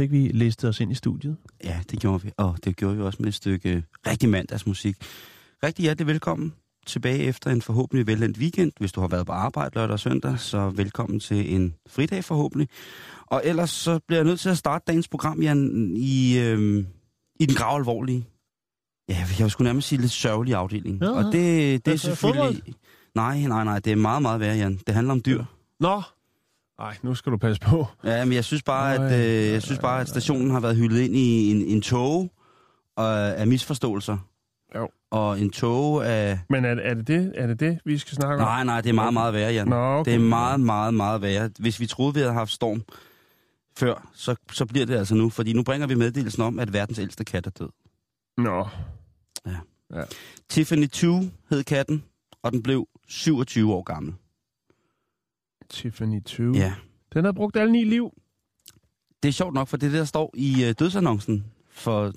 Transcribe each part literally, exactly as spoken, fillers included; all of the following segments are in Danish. Fik vi listet os ind i studiet? Ja, det gjorde vi, og det gjorde vi også med et stykke rigtig mandagsmusik. Rigtig hjertelig velkommen tilbage efter en forhåbentlig velendt weekend. Hvis du har været på arbejde lørdag og søndag, så velkommen til en fridag forhåbentlig. Og ellers så bliver jeg nødt til at starte dagens program, Jan, i, øh, i den gravalvorlige, ja, jeg skulle nærmest sige lidt sørgelige afdeling. Ja, og det, det, det er selvfølgelig... Fodbold? Nej, nej, nej, det er meget, meget værre, Jan. Det handler om dyr. Nå! Nej, nu skal du passe på. Ja, men jeg synes bare, at, øh, jeg synes bare, at stationen har været hyldet ind i en, en tåge af misforståelser. Jo. Og en tåge af... Men er, er, det det? er det det, vi skal snakke om? Nej, nej, det er meget, meget værre, Jan. Nå, okay. Det er meget, meget, meget værre. Hvis vi troede, vi havde haft storm før, så, så bliver det altså nu. Fordi nu bringer vi meddelelsen om, at verdens ældste kat er død. Nå. Ja. ja. Tiffany to hed katten, og den blev syvogtyve år gammel. Tiffany to. Ja. Den har brugt alle ni liv. Det er sjovt nok, for det der står i øh, dødsannoncen for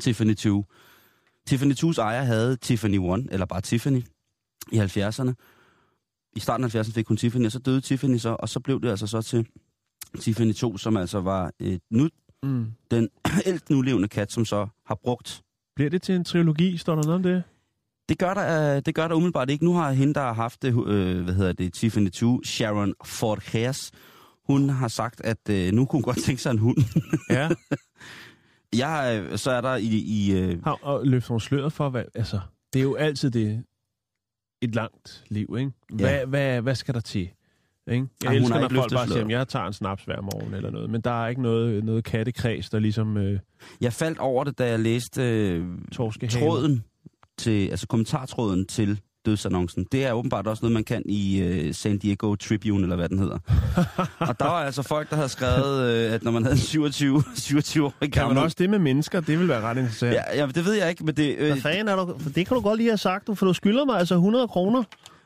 Tiffany to. Tiffany to's ejer havde Tiffany et, eller bare Tiffany, i halvfjerdserne. I starten af halvfjerdserne fik hun Tiffany, og så døde Tiffany så, og så blev det altså så til Tiffany to, som altså var øh, nu, mm. den ældst nulevende kat, som så har brugt... Bliver det til en trilogi, står der noget om det? Det gør, der, det gør der umiddelbart ikke. Nu har hende, der har haft øh, hvad hedder det, Tiffany to, Sharon Fort Haas, hun har sagt, at øh, nu kunne hun godt tænke sig en hund. Ja. Jeg, så er der i... i øh... har, og løfter hun sløret for, hvad, altså, det er jo altid det, et langt liv, ikke? Hva, ja. hvad, hvad skal der til? Ikke? Jeg Ej, elsker, når folk bare siger, at jeg tager en snaps hver morgen eller noget, men der er ikke noget, noget kattekreds, der ligesom... Øh... Jeg faldt over det, da jeg læste øh, tråden. Til, altså kommentartråden til dødsannoncen. Det er åbenbart også noget, man kan i øh, San Diego Tribune, eller hvad den hedder. Og der var altså folk, der havde skrevet, øh, at når man havde syvogtyve, syvogtyve år i gammel... Kan man også det med mennesker? Det ville være ret interessant. Ja, ja, det ved jeg ikke, men det... Øh, hvad fanden er du... Det kan du godt lige have sagt, for du skylder mig altså hundrede kroner.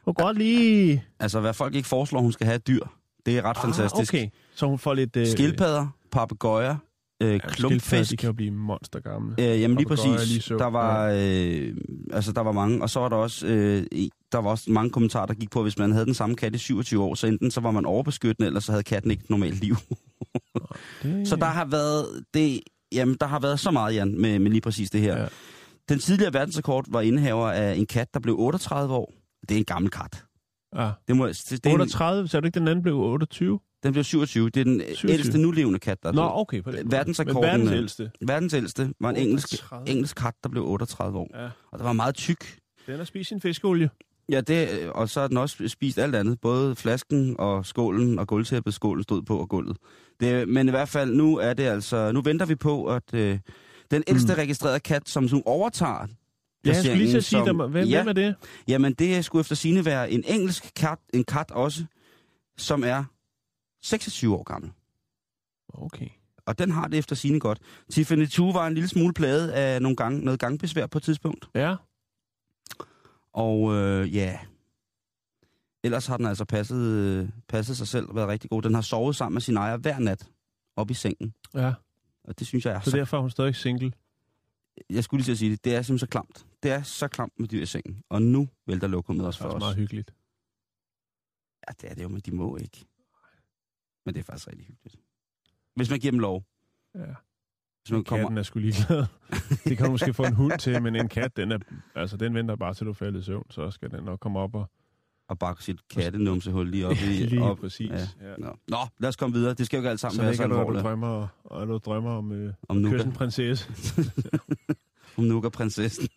Du kan godt lige... Altså, hvad folk ikke foreslår, hun skal have dyr. Det er ret ah, fantastisk. Okay. Så hun får lidt... Øh... Skildpadder, papegøjer... Øh, ja, klumpfisk. De kan jo blive monstergamle. Øh, jamen lige præcis. Lige der var øh, altså der var mange, og så var der også øh, der var også mange kommentarer, der gik på, at hvis man havde den samme kat i syvogtyve år, så enten så var man overbeskyttende, eller så havde katten ikke normalt liv. Det... Så der har været det, jamen der har været så meget, Jan, med, med lige præcis det her. Ja. Den tidligere verdensrekord var indehaver af en kat, der blev otteogtredive år. Det er en gammel kat. Ja. Det må, det, det otteogtredive, en... så er det ikke den anden blev otteogtyve? Den blev syvogtyve. Det er den syvogtyve ældste nulevende kat, der er. Nå, okay. På den. Verdensrekorden. Verdens ældste. Verdens ældste var en engelsk, engelsk kat, der blev otteogtredive år. Ja. Og der var meget tyk. Den har spist sin fiskeolie. Ja, det, og så har den også spist alt andet. Både flasken og skålen og gulvtæppet. Skålen stod på og gulvet. Det, men i hvert fald, nu er det altså... Nu venter vi på, at øh, den ældste mm. registrerede kat, som nu overtager... Ja, jeg skulle lige til at sige, som, der, hvem, ja, hvem er det? Jamen, det skulle efter sigende være en engelsk kat, en kat også, som er... seksogtyve år gammel. Okay. Og den har det efter sigende godt. Tiffany to var en lille smule plaget af nogle gang, noget gangbesvær på et tidspunkt. Ja. Og øh, ja, ellers har den altså passet, øh, passet sig selv og været rigtig god. Den har sovet sammen med sin ejer hver nat op i sengen. Ja. Og det synes jeg er så... Så derfor er hun stadig single? Jeg skulle lige til at sige det. Det er simpelthen så klamt. Det er så klamt med dyr i sengen. Og nu vælter lokummet os for os. Det er også meget hyggeligt. Ja, det er det jo, men de må ikke. Men det er faktisk rigtig hyggeligt. Hvis man giver dem lov. Ja. Hvis man kommer... Katten er sgu ligeglad. Det kan du måske få en hund til, men en kat, den, er, altså, den venter bare til, du falder i søvn, så skal den nok komme op og... Og bare sit kattenumsehul lige op i... lige op. Præcis. Ja. Ja. Nå. Nå, lad os komme videre. Det skal jo ikke alt sammen så være sådan, hvor det er. Og du drømmer om, øh, om kyssen prinsesse. Om nukker prinsessen.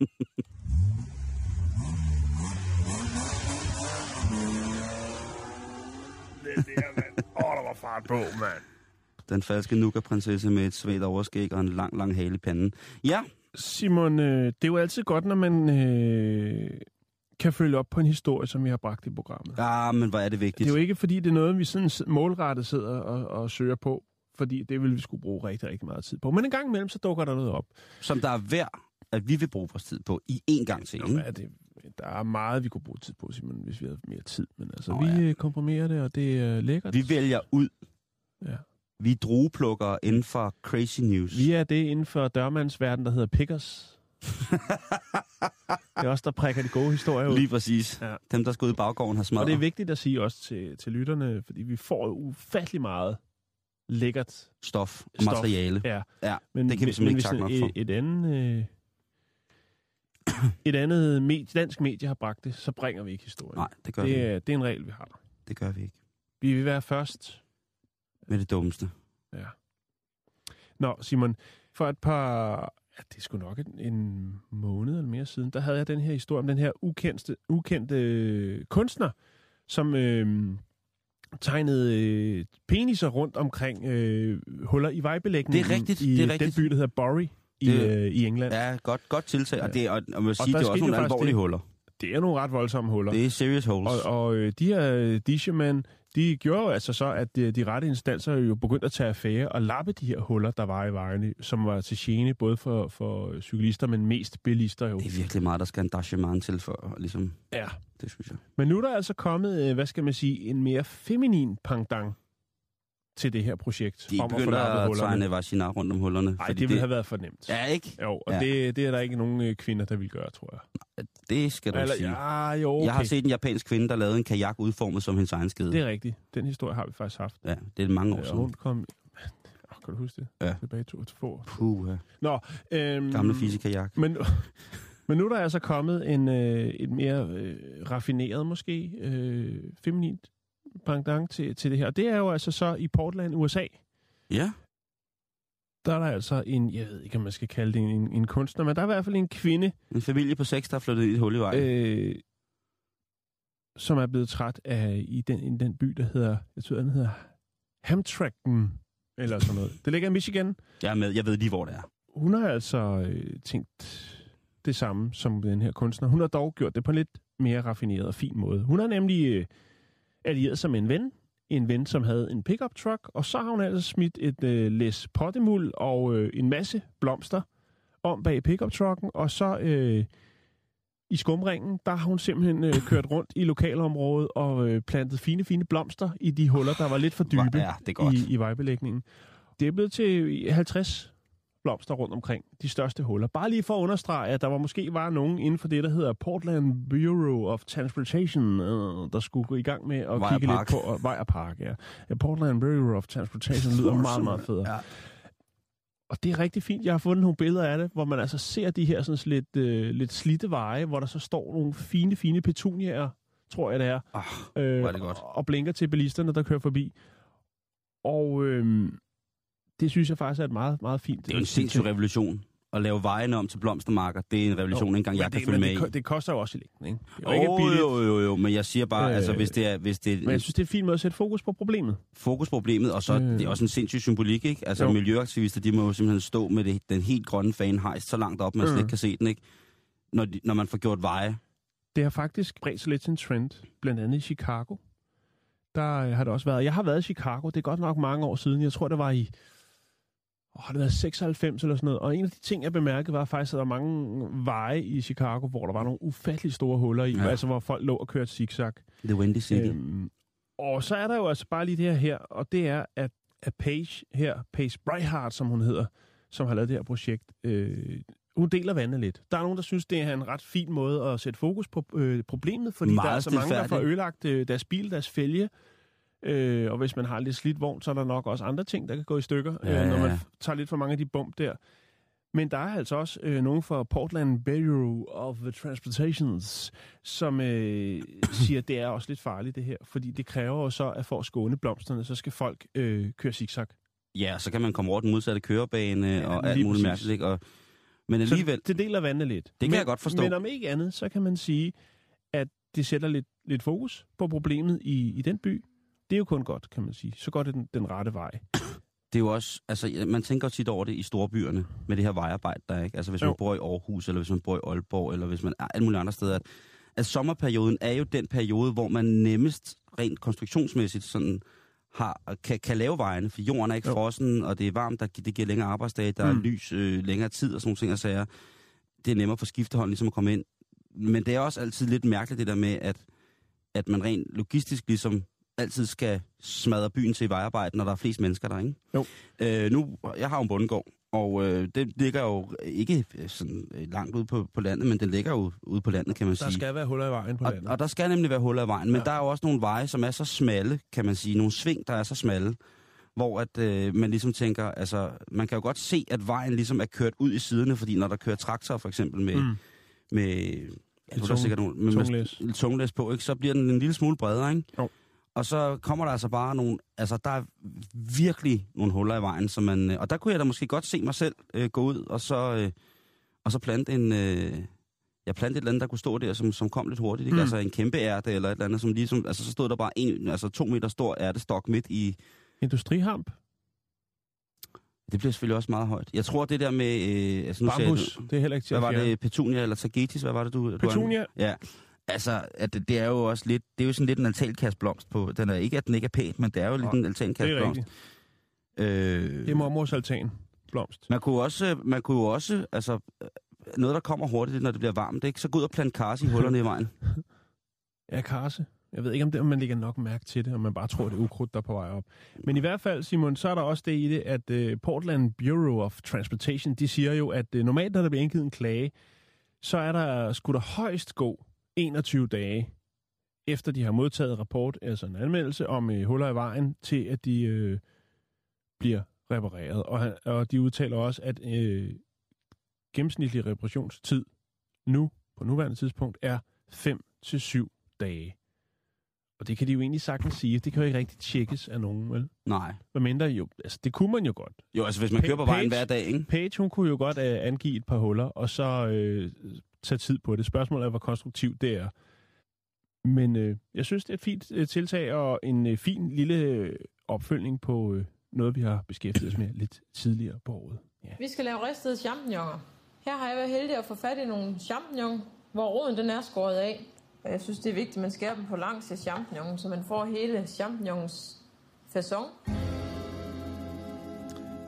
Det er, åh, oh, der var fart på, mand. Den falske nougat-prinsesse med et svedt overskæg og en lang, lang hale i panden. Ja. Simon, øh, det er jo altid godt, når man øh, kan følge op på en historie, som vi har bragt i programmet. Ja, men hvor er det vigtigt. Det er jo ikke, fordi det er noget, vi sådan målrettet sidder og, og søger på, fordi det vil vi skulle bruge rigtig, rigtig meget tid på. Men en gang imellem, så dukker der noget op. Som der er værd, at vi vil bruge vores tid på i én gang til. Nå, er det, der er meget, vi kunne bruge tid på, Simon, hvis vi havde mere tid. Men altså, Nå, vi ja. komprimerer det, og det er lækkert. Vi vælger ud. Ja. Vi er drueplukkere inden for crazy news. Vi er det inden for dørmandsverden, der hedder pickers. Det er også der prikker de gode historier ud. Lige præcis. Ja. Dem, der skal ud i baggården, har smadret. Og det er vigtigt at sige også til, til lytterne, fordi vi får jo ufattelig meget lækkert stof og stof. materiale. Ja. Ja, men, det kan vi simpelthen ikke takke nok for. Et, et andet... Øh, Et andet medie, dansk medie har bragt det, så bringer vi ikke historien. Nej, det gør det, vi ikke. Det er en regel, vi har. Det gør vi ikke. Vi vil være først. Med det dummeste. Ja. Nå, Simon, for et par... Ja, det er sgu nok en, en måned eller mere siden, der havde jeg den her historie om den her ukendte, ukendte kunstner, som øh, tegnede øh, peniser rundt omkring øh, huller i vejbelægningen. Det er rigtigt, i det er rigtigt. Den by, der hedder Borry. I, det, øh, i England. Ja, godt, godt tiltag. Og, det, og, og man sige, og det er også nogle alvorlige huller. Det er nogle ret voldsomme huller. Det er serious holes. Og, og de her disjemænd, de gjorde altså så, at de, de rette instanser jo begyndte at tage affære og lappe de her huller, der var i vejene, som var til gene både for, for cyklister, men mest bilister jo. Det er virkelig meget, der skal en dachement til for, ligesom. Ja. Det synes jeg. Men nu er der altså kommet, hvad skal man sige, en mere feminin pendant til det her projekt. De begynder at, at tegne vagina rundt om hullerne. Nej, det ville det... have været for nemt. Ja, ikke? Jo, og ja. det, det er der ikke nogen kvinder, der vil gøre, tror jeg. Nej, det skal du Eller, sige. Ja, jo, okay. Jeg har set en japansk kvinde, der lavede en kajak udformet som hendes egen skede. Det er rigtigt. Den historie har vi faktisk haft. Ja, det er mange år ja, siden. Hun kom... Oh, kan du huske det? Ja. Tilbage to til få år. Puh, ja. Nå, øhm... gamle fisekajak. Men... Men nu er der altså kommet en øh, et mere øh, raffineret, måske, øh, feminint pendant til, til det her. Og det er jo altså så i Portland, U S A. Ja. Der er der altså en, jeg ved ikke, om man skal kalde det en, en kunstner, men der er i hvert fald en kvinde. En familie på seks, der er flyttet i et hul i vejen. Øh, som er blevet træt af i den, i den by, der hedder, jeg tror, den hedder Hamtrakken, eller sådan noget. Det ligger i Michigan. Jeg er med, jeg ved lige, hvor det er. Hun har altså øh, tænkt det samme som den her kunstner. Hun har dog gjort det på en lidt mere raffineret og fin måde. Hun har nemlig... Øh, allieret som en ven. En ven, som havde en pickup truck. Og så har hun altså smidt et øh, læs pottemuld og øh, en masse blomster om bag pickup trucken. Og så øh, i skumringen, der har hun simpelthen øh, kørt rundt i lokalområdet og øh, plantet fine, fine blomster i de huller, der var lidt for dybe ja, det er godt. i, i vejbelægningen. Det er blevet til halvtreds blomster rundt omkring de største huller. Bare lige for at understrege, at der var måske var nogen inden for det, der hedder Portland Bureau of Transportation, der skulle gå i gang med at kigge lidt på vej og park. Ja. Portland Bureau of Transportation lyder meget, meget federe. Ja. Og det er rigtig fint. Jeg har fundet nogle billeder af det, hvor man altså ser de her sådan lidt, øh, lidt slidte veje, hvor der så står nogle fine, fine petuniaer, tror jeg det er, oh, øh, er det godt. Og blinker til bilisterne, der kører forbi. Og... Øh, det synes jeg faktisk er et meget, meget fint... Det er en sindssyg revolution. At lave vejen om til blomstermarker, det er en revolution, oh, engang jeg det, kan følge med det, i. Det koster jo også i længden, ikke? Oh, ikke jo, jo, jo, men jeg siger bare, øh, altså hvis det er... Hvis det, men jeg synes, det er en fin måde at sætte fokus på problemet. Fokus på problemet, og så øh. det er også en sindssyg symbolik, ikke? Altså jo. Miljøaktivister, de må jo simpelthen stå med det, den helt grønne fanhejst så langt op, man øh. slet ikke kan se den, ikke? Når, de, når man får gjort veje. Det har faktisk bredt sig lidt til en trend, blandt andet i Chicago. Der har det også været... Jeg har været i Chicago, det er godt nok mange år siden. Jeg tror, det var i... Åh, det var seksoghalvfems eller sådan noget. Og en af de ting, jeg bemærkede, var faktisk, at der var mange veje i Chicago, hvor der var nogle ufattelig store huller i. Ja. Altså, hvor folk lå og kørte zigzag. The Windy City. Øhm, og så er der jo altså bare lige det her her, og det er, at, at Paige her, Paige Breihardt, som hun hedder, som har lavet det her projekt, øh, hun deler vandet lidt. Der er nogen, der synes, det er en ret fin måde at sætte fokus på øh, problemet, fordi meget der er så mange, der får ødelagt øh, deres bil, deres fælge. Øh, og hvis man har lidt slidt vogn, så er der nok også andre ting, der kan gå i stykker, ja, øh, når man tager lidt for mange af de bump der. Men der er altså også øh, nogen fra Portland Bureau of the Transportations, som øh, siger, at det er også lidt farligt det her, fordi det kræver jo så, at for at skåne blomsterne, så skal folk øh, køre zigzag. Ja, så kan man komme over den modsatte kørebane ja, og alt muligt mærkeligt, og men alligevel... Så det deler vandet lidt. Det kan men, jeg godt forstå. Men om ikke andet, så kan man sige, at det sætter lidt, lidt fokus på problemet i, i den by. Det er jo kun godt, kan man sige. Så går det den, den rette vej. det er jo også, altså man tænker tit over det i storbyerne, med det her vejarbejde der, ikke? Altså hvis jo. man bor i Aarhus, eller hvis man bor i Aalborg, eller hvis man er alle mulige andre steder. At, at sommerperioden er jo den periode, hvor man nemmest rent konstruktionsmæssigt sådan har, kan, kan lave vejene, for jorden er ikke jo. frossen, og det er varmt, der, det giver længere arbejdsdage, der mm. er lys øh, længere tid og sådan nogle ting og sager. Det er nemmere for skiftehold ligesom at komme ind. Men det er også altid lidt mærkeligt det der med, at, at man rent logistisk ligesom altid skal smadre byen til vejarbejde, når der er flest mennesker der, ikke? Jo. Øh, nu, jeg har jo en bondegård, og øh, det ligger jo ikke sådan langt ude på, på landet, men det ligger jo ude på landet, kan man der sige. Der skal være huller i vejen på og, landet. Og der skal nemlig være huller i vejen, men ja. der er jo også nogle veje, som er så smalle, kan man sige, nogle sving, der er så smalle, hvor at, øh, man ligesom tænker, altså, man kan jo godt se, at vejen ligesom er kørt ud i siderne, fordi når der kører traktorer for eksempel med... Mm. med ja, der sikkert nogle, med, tunglæs. Med tunglæs på, ikke? Så bliver den en lille smule bredere, ikke? Jo. Og så kommer der altså bare nogle, altså der er virkelig nogle huller i vejen, så man, og der kunne jeg da måske godt se mig selv øh, gå ud, og så, øh, og så plante en, øh, jeg plantede et eller andet, der kunne stå der, som, som kom lidt hurtigt, ikke? Mm. Altså en kæmpe ærte eller et eller andet, som ligesom, altså så stod der bare en, altså to meter stor ærtestok midt i... Industrihamp? Det bliver selvfølgelig også meget højt. Jeg tror, det der med... Øh, altså, nu bambus, sagde, det er heller ikke til at fjerne. Hvad var det? Petunia eller Tagetis? Hvad var det, du... Petunia? Du ja. Altså, at det, det er jo også lidt... Det er jo sådan lidt en altankastblomst på... Den er ikke, at den ikke er pænt, men det er jo lidt en altankastblomst. Det er rigtigt. Øh, det er mormors altanblomst. Man kunne også... Man kunne jo også... Altså, noget, der kommer hurtigt, når det bliver varmt, ikke? Så gå ud og plante karse i hullerne i vejen. Ja, karse. Jeg ved ikke, om, det, om man lægger nok mærke til det, og man bare tror, det er ukrudt, der er på vej op. Men i hvert fald, Simon, så er der også det i det, at uh, Portland Bureau of Transportation, de siger jo, at uh, normalt, når der bliver indgivet en klage, så er der, skulle der højst gå enogtyve dage, efter de har modtaget rapport, altså en anmeldelse om uh, huller i vejen, til at de uh, bliver repareret. Og, og de udtaler også, at uh, gennemsnitlig reparationstid nu, på nuværende tidspunkt, er fem til syv dage. Og det kan de jo egentlig sagtens sige. Det kan jo ikke rigtig tjekkes af nogen, vel? Nej. Hvad mindre jo... Altså, det kunne man jo godt. Jo, altså, hvis man pa- kører på vejen hver dag, ikke? Paige, hun kunne jo godt uh, angive et par huller, og så øh, tage tid på det. Spørgsmålet er, hvor konstruktivt det er. Men øh, jeg synes, det er et fint øh, tiltag, og en øh, fin lille øh, opfølgning på øh, noget, vi har beskæftiget os med lidt tidligere på året. Ja. Vi skal lave ristede champignoner. Her har jeg været heldig at få fat i nogle champignon, hvor roden den er skåret af. Og jeg synes, det er vigtigt, at man skærer dem på langs af champignonen, så man får hele champignons façon.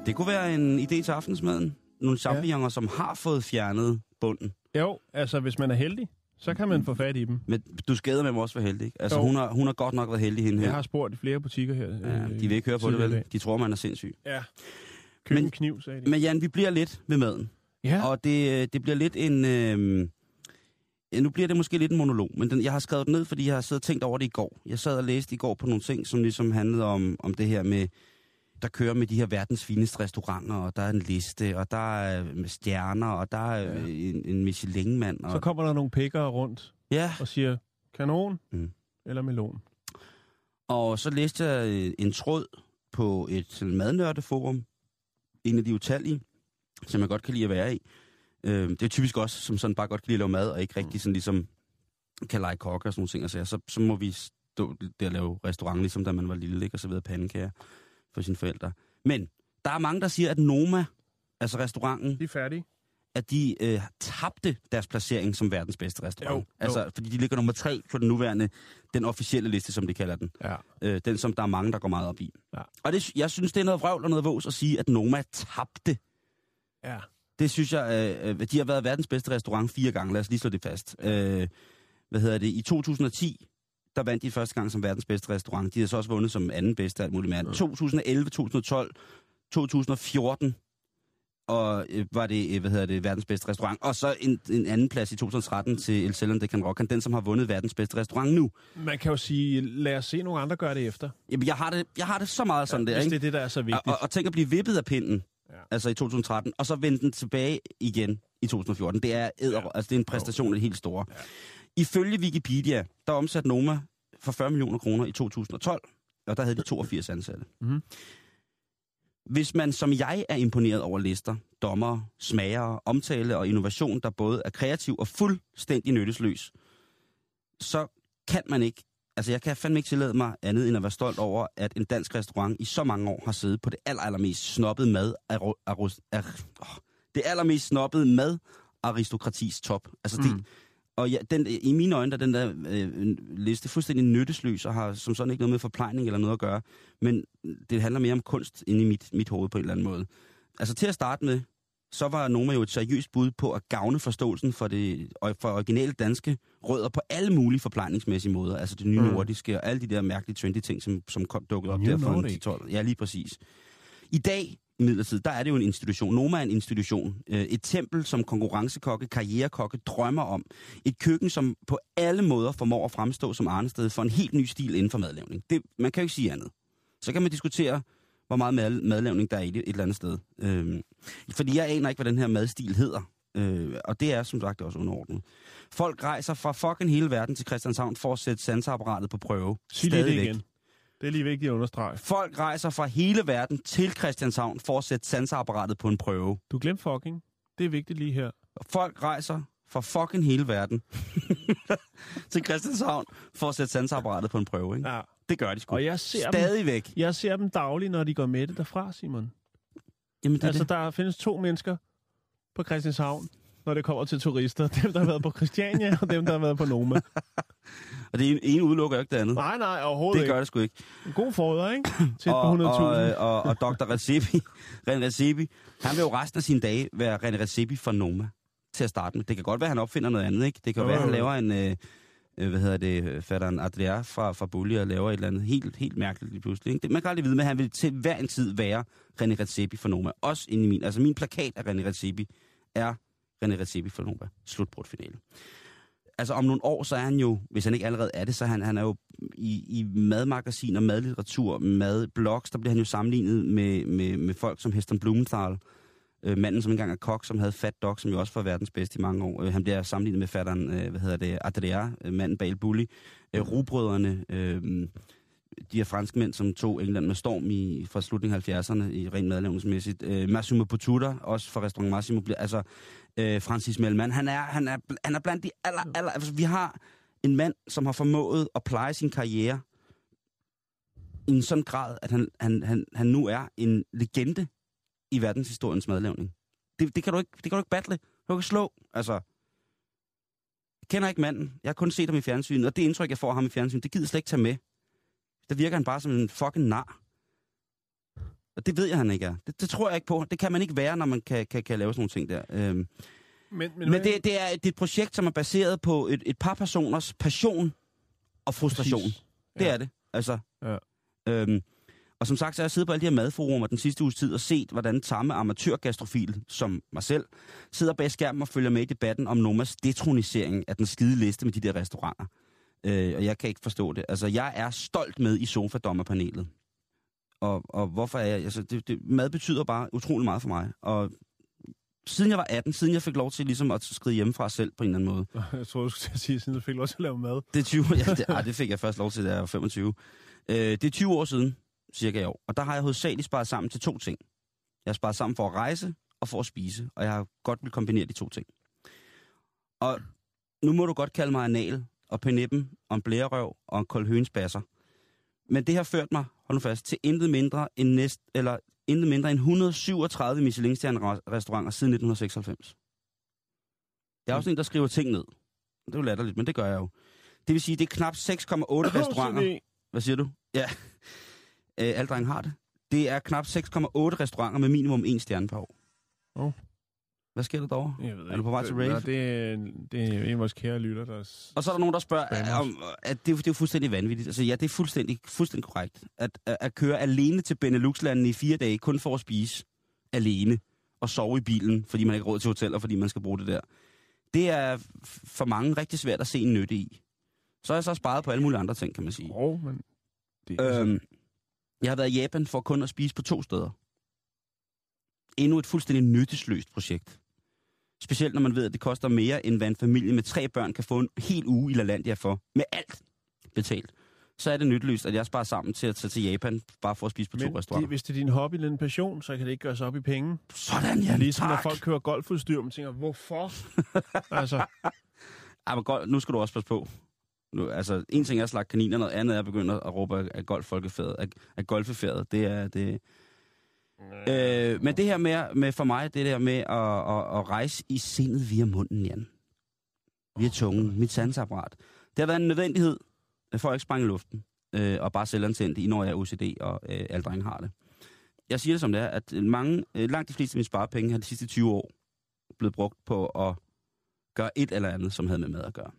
Det kunne være en idé til aftensmaden. Nogle champignoner, ja. som har fået fjernet bunden. Jo, altså hvis man er heldig, så kan man få fat i dem. Men du skader med dem også for heldig. Altså hun har, hun har godt nok været heldig hende her. Jeg har spurgt i flere butikker her. Ja, øh, de vil ikke høre på det, vel? De tror, man er sindssyg. Ja. Køb en kniv, sagde de. Men Jan, vi bliver lidt ved maden. Ja. Og det, det bliver lidt en... Øh, Nu bliver det måske lidt en monolog, men den, jeg har skrevet den ned, fordi jeg har siddet og tænkt over det i går. Jeg sad og læste i går på nogle ting, som ligesom handlede om, om det her med, der kører med de her verdens fineste restauranter, og der er en liste, og der er stjerner, og der er ja. en, en Michelin-mand. Og... Så kommer der nogle pikkere rundt ja. og siger, kanon mm. eller melon. Og så læste jeg en tråd på et madnørdeforum, en af de utallige, som jeg godt kan lide at være i. Det er typisk også, som sådan bare godt kan lide at lave mad, og ikke rigtig sådan ligesom kan lege kokke og sådan nogle ting. Altså, så, så må vi stå der og lave restaurant, ligesom da man var lille, ikke? Og så videre pandekager for sine forældre. Men der er mange, der siger, at Noma, altså restauranten... De er færdige. At de øh, tabte deres placering som verdens bedste restaurant. Jo, altså, jo. Fordi de ligger nummer tre på den nuværende, den officielle liste, som de kalder den. Ja. Øh, den, som der er mange, der går meget op i. Ja. Og det, jeg synes, det er noget vrøvl og noget vås at sige, at Noma tabte. Ja. Det synes jeg, øh, de har været verdens bedste restaurant fire gange. Lad os lige slå det fast. Øh, hvad hedder det? I to tusind og ti, der vandt de første gang som verdens bedste restaurant. De har så også vundet som anden bedste, alt muligt mere. Ja. to tusind og elleve, to tusind og tolv, to tusind og fjorten, og øh, var det, hvad hedder det, verdens bedste restaurant. Og så en, en anden plads i to tusind og tretten til El Celler de Can Roca, den som har vundet verdens bedste restaurant nu. Man kan jo sige, lad os se nogle andre gøre det efter. Jamen, jeg har det, jeg har det så meget sådan ja, der, ikke? Det er det, der er så vigtigt. Og, og, og tænk at blive vippet af pinden. Ja. Altså i to tusind og tretten, og så vendte den tilbage igen i to tusind og fjorten. Det er, edder, ja. altså, det er en præstation af det helt store. Ja. Ifølge Wikipedia, der omsatte Noma for fyrre millioner kroner i to tusind og tolv, og der havde de toogfirs ansatte. Mm-hmm. Hvis man som jeg er imponeret over lister, dommere, smagere, omtale og innovation, der både er kreativ og fuldstændig nyttesløs, så kan man ikke altså jeg kan fandme ikke tillade mig andet end at være stolt over, at en dansk restaurant i så mange år har siddet på det aller, allermest snobbede mad af, af, af, oh, det allermest snobbede mad aristokratis top. Altså mm. det, og ja, den, i mine øjne er den der øh, liste fuldstændig nyttesløs og har som sådan ikke noget med forplejning eller noget at gøre, men det handler mere om kunst inde i mit, mit hoved på en eller anden måde. Altså til at starte med, så var Noma jo et seriøst bud på at gavne forståelsen for det for originale danske rødder på alle mulige forplejningsmæssige måder. Altså det nye mm. nordiske og alle de der mærkelige trendy ting, som, som dukkede op New der fra nitten tolv. Ja, lige præcis. I dag, imidlertid, der er det jo en institution. Noma er en institution. Et tempel, som konkurrencekokke, karrierekokke drømmer om. Et køkken, som på alle måder formår at fremstå som arnested for en helt ny stil inden for madlavning. Det, man kan jo ikke sige andet. Så kan man diskutere, hvor meget mad- madlavning der er i det et eller andet sted. Øhm, fordi jeg aner ikke, hvad den her madstil hedder. Øh, og det er som sagt også underordnet. Folk rejser fra fucking hele verden til Christianshavn for at sætte sanseapparatet på prøve. Sig det igen. Det er lige vigtigt at understrege. Folk rejser fra hele verden til Christianshavn for at sætte sanseapparatet på en prøve. Du glemte fucking. Det er vigtigt lige her. Folk rejser fra fucking hele verden til Christianshavn for at sætte sanseapparatet på en prøve, ikke? Ja. Det gør de sgu. Og jeg ser stadigvæk. Dem, jeg ser dem dagligt, når de går med det derfra, Simon. Jamen, det altså, det. Der findes to mennesker på Christianshavn, når det kommer til turister. Dem, der har været på Christiania, og dem, der har været på Noma. Og det ene udelukker ikke det andet. Nej, nej, overhovedet ikke. Det gør det sgu ikke. En god forder, ikke? Til et og, og, og, og doktor Redzepi, René Redzepi, han vil jo resten af sine dage være René Redzepi for Noma til at starte med. Det kan godt være, han opfinder noget andet, ikke? Det kan jo være, han laver en... Øh, hvad hedder det, fatteren Adria fra, fra Bulli og laver et eller andet helt, helt mærkeligt pludselig. Ikke? Man kan aldrig vide, men han vil til hver en tid være René Redzepi for Noma. Også inde i min, altså min plakat af René Redzepi er René Redzepi for Noma. Slutbrudfinale. Altså om nogle år, så er han jo, hvis han ikke allerede er det, så han, han er jo i, i madmagasiner, madlitteratur, madblogs, der bliver han jo sammenlignet med, med, med folk som Heston Blumenthal, manden, som engang er kok, som havde Fat Dog, som jo også var verdens bedste i mange år. Han bliver sammenlignet med fatteren, hvad hedder det, Adria, manden bag Bulli. Rugbrødrene, de her franske mænd, som tog England med storm i, fra slutningen af halvfjerdserne, i rent madlavningsmæssigt. Massimo Bottura, også fra restaurant Massimo, altså Francis Mallmann. Han er, han er, han er blandt de aller, aller... Altså, vi har en mand, som har formået at pleje sin karriere i en sådan grad, at han, han, han, han nu er en legende i verdenshistoriens madlavning. Det, det, kan du ikke, det kan du ikke battle. Du kan slå. Altså, jeg kender ikke manden. Jeg har kun set ham i fjernsynet, og det indtryk, jeg får af ham i fjernsynet, det gider slet ikke tage med. Der virker han bare som en fucking nar. Og det ved jeg, han ikke er. Det, det tror jeg ikke på. Det kan man ikke være, når man kan, kan, kan lave sådan nogle ting der. Øhm. Men, men, men det, det, er, det er et projekt, som er baseret på et, et par personers passion og frustration. Præcis. Det ja. er det. Altså... Ja. Øhm. Og som sagt, så har jeg siddet på alle de her madforumer den sidste uges tid og set, hvordan tamme amatørgastrofil, som mig selv, sidder bag skærmen og følger med i debatten om Nomas detronisering af den skide liste med de der restauranter. Øh, og jeg kan ikke forstå det. Altså, jeg er stolt med i sofadommerpanelet. Og, og hvorfor er jeg... Altså, det, det, mad betyder bare utrolig meget for mig. Og siden jeg var atten, siden jeg fik lov til ligesom at skride hjemmefra selv på en eller anden måde. Jeg tror du skulle sige, siden du fik lov til at lave mad. Det er tyve år. Ja, det, ej, det fik jeg først lov til, da jeg var femogtyve. Øh, det er tyve år siden. Cirka i år. Og der har jeg hovedsageligt sparet sammen til to ting. Jeg har sparet sammen for at rejse og for at spise, og jeg har godt vil kombinere de to ting. Og nu må du godt kalde mig anal og penippen og en blærerøv og en kold hønsbasser. Men det har ført mig, hold nu fast, til intet mindre end, næst, eller intet mindre end et hundrede og syvogtredive Michelin-stjerne-restauranter siden nitten seksoghalvfems. Jeg er også en, der skriver ting ned. Det er jo latterligt, men det gør jeg jo. Det vil sige, det er knap seks komma otte restauranter. Hvad siger du? Ja. Øh, alle drenge har det. Det er knap seks komma otte restauranter med minimum én stjerne per år. Oh. Hvad sker der derovre? Jeg ved er du på vej til rave? Det, det er en af vores kære lytter, der... Og så er der nogen, der spørger, om, at det er, det er fuldstændig vanvittigt. Altså ja, det er fuldstændig, fuldstændig korrekt. At, at, at køre alene til Beneluxlandene i fire dage, kun for at spise alene og sove i bilen, fordi man ikke har råd til hoteller, fordi man skal bruge det der. Det er for mange rigtig svært at se en nytte i. Så er jeg så sparet på alle mulige andre ting, kan man sige. Jo, men... Det er øhm, Jeg har været i Japan for kun at spise på to steder. Endnu et fuldstændig nyttesløst projekt. Specielt når man ved, at det koster mere, end hvad en familie med tre børn kan få en hel uge i Lalandia for. Med alt betalt. Så er det nytteløst, at jeg sparer sammen til at tage til Japan, bare for at spise på Men to restauranter. Hvis det er din hobby eller en passion, så kan det ikke gøres op i penge. Sådan, ja. Ligesom tak. Når folk kører golfudstyr, og man tænker, hvorfor? altså. Ej, men godt, nu skal du også passe på. Nu, altså, en ting er at slagte kaniner, noget andet er at begynde at råbe af golffolkefæret, af, af golfefæret. Det er det... Øh, men det her med, med, for mig, det der med at, at, at rejse i sindet via munden, Jan. Via tungen, mit sansapparat. Det har været en nødvendighed for at ikke sprænge luften, øh, og bare selvantændt i, når jeg er O C D, og øh, alle drenge har det. Jeg siger det som det er, at mange, øh, langt de fleste af mine sparepenge har de sidste tyve år blevet brugt på at gøre et eller andet, som havde med mad at gøre.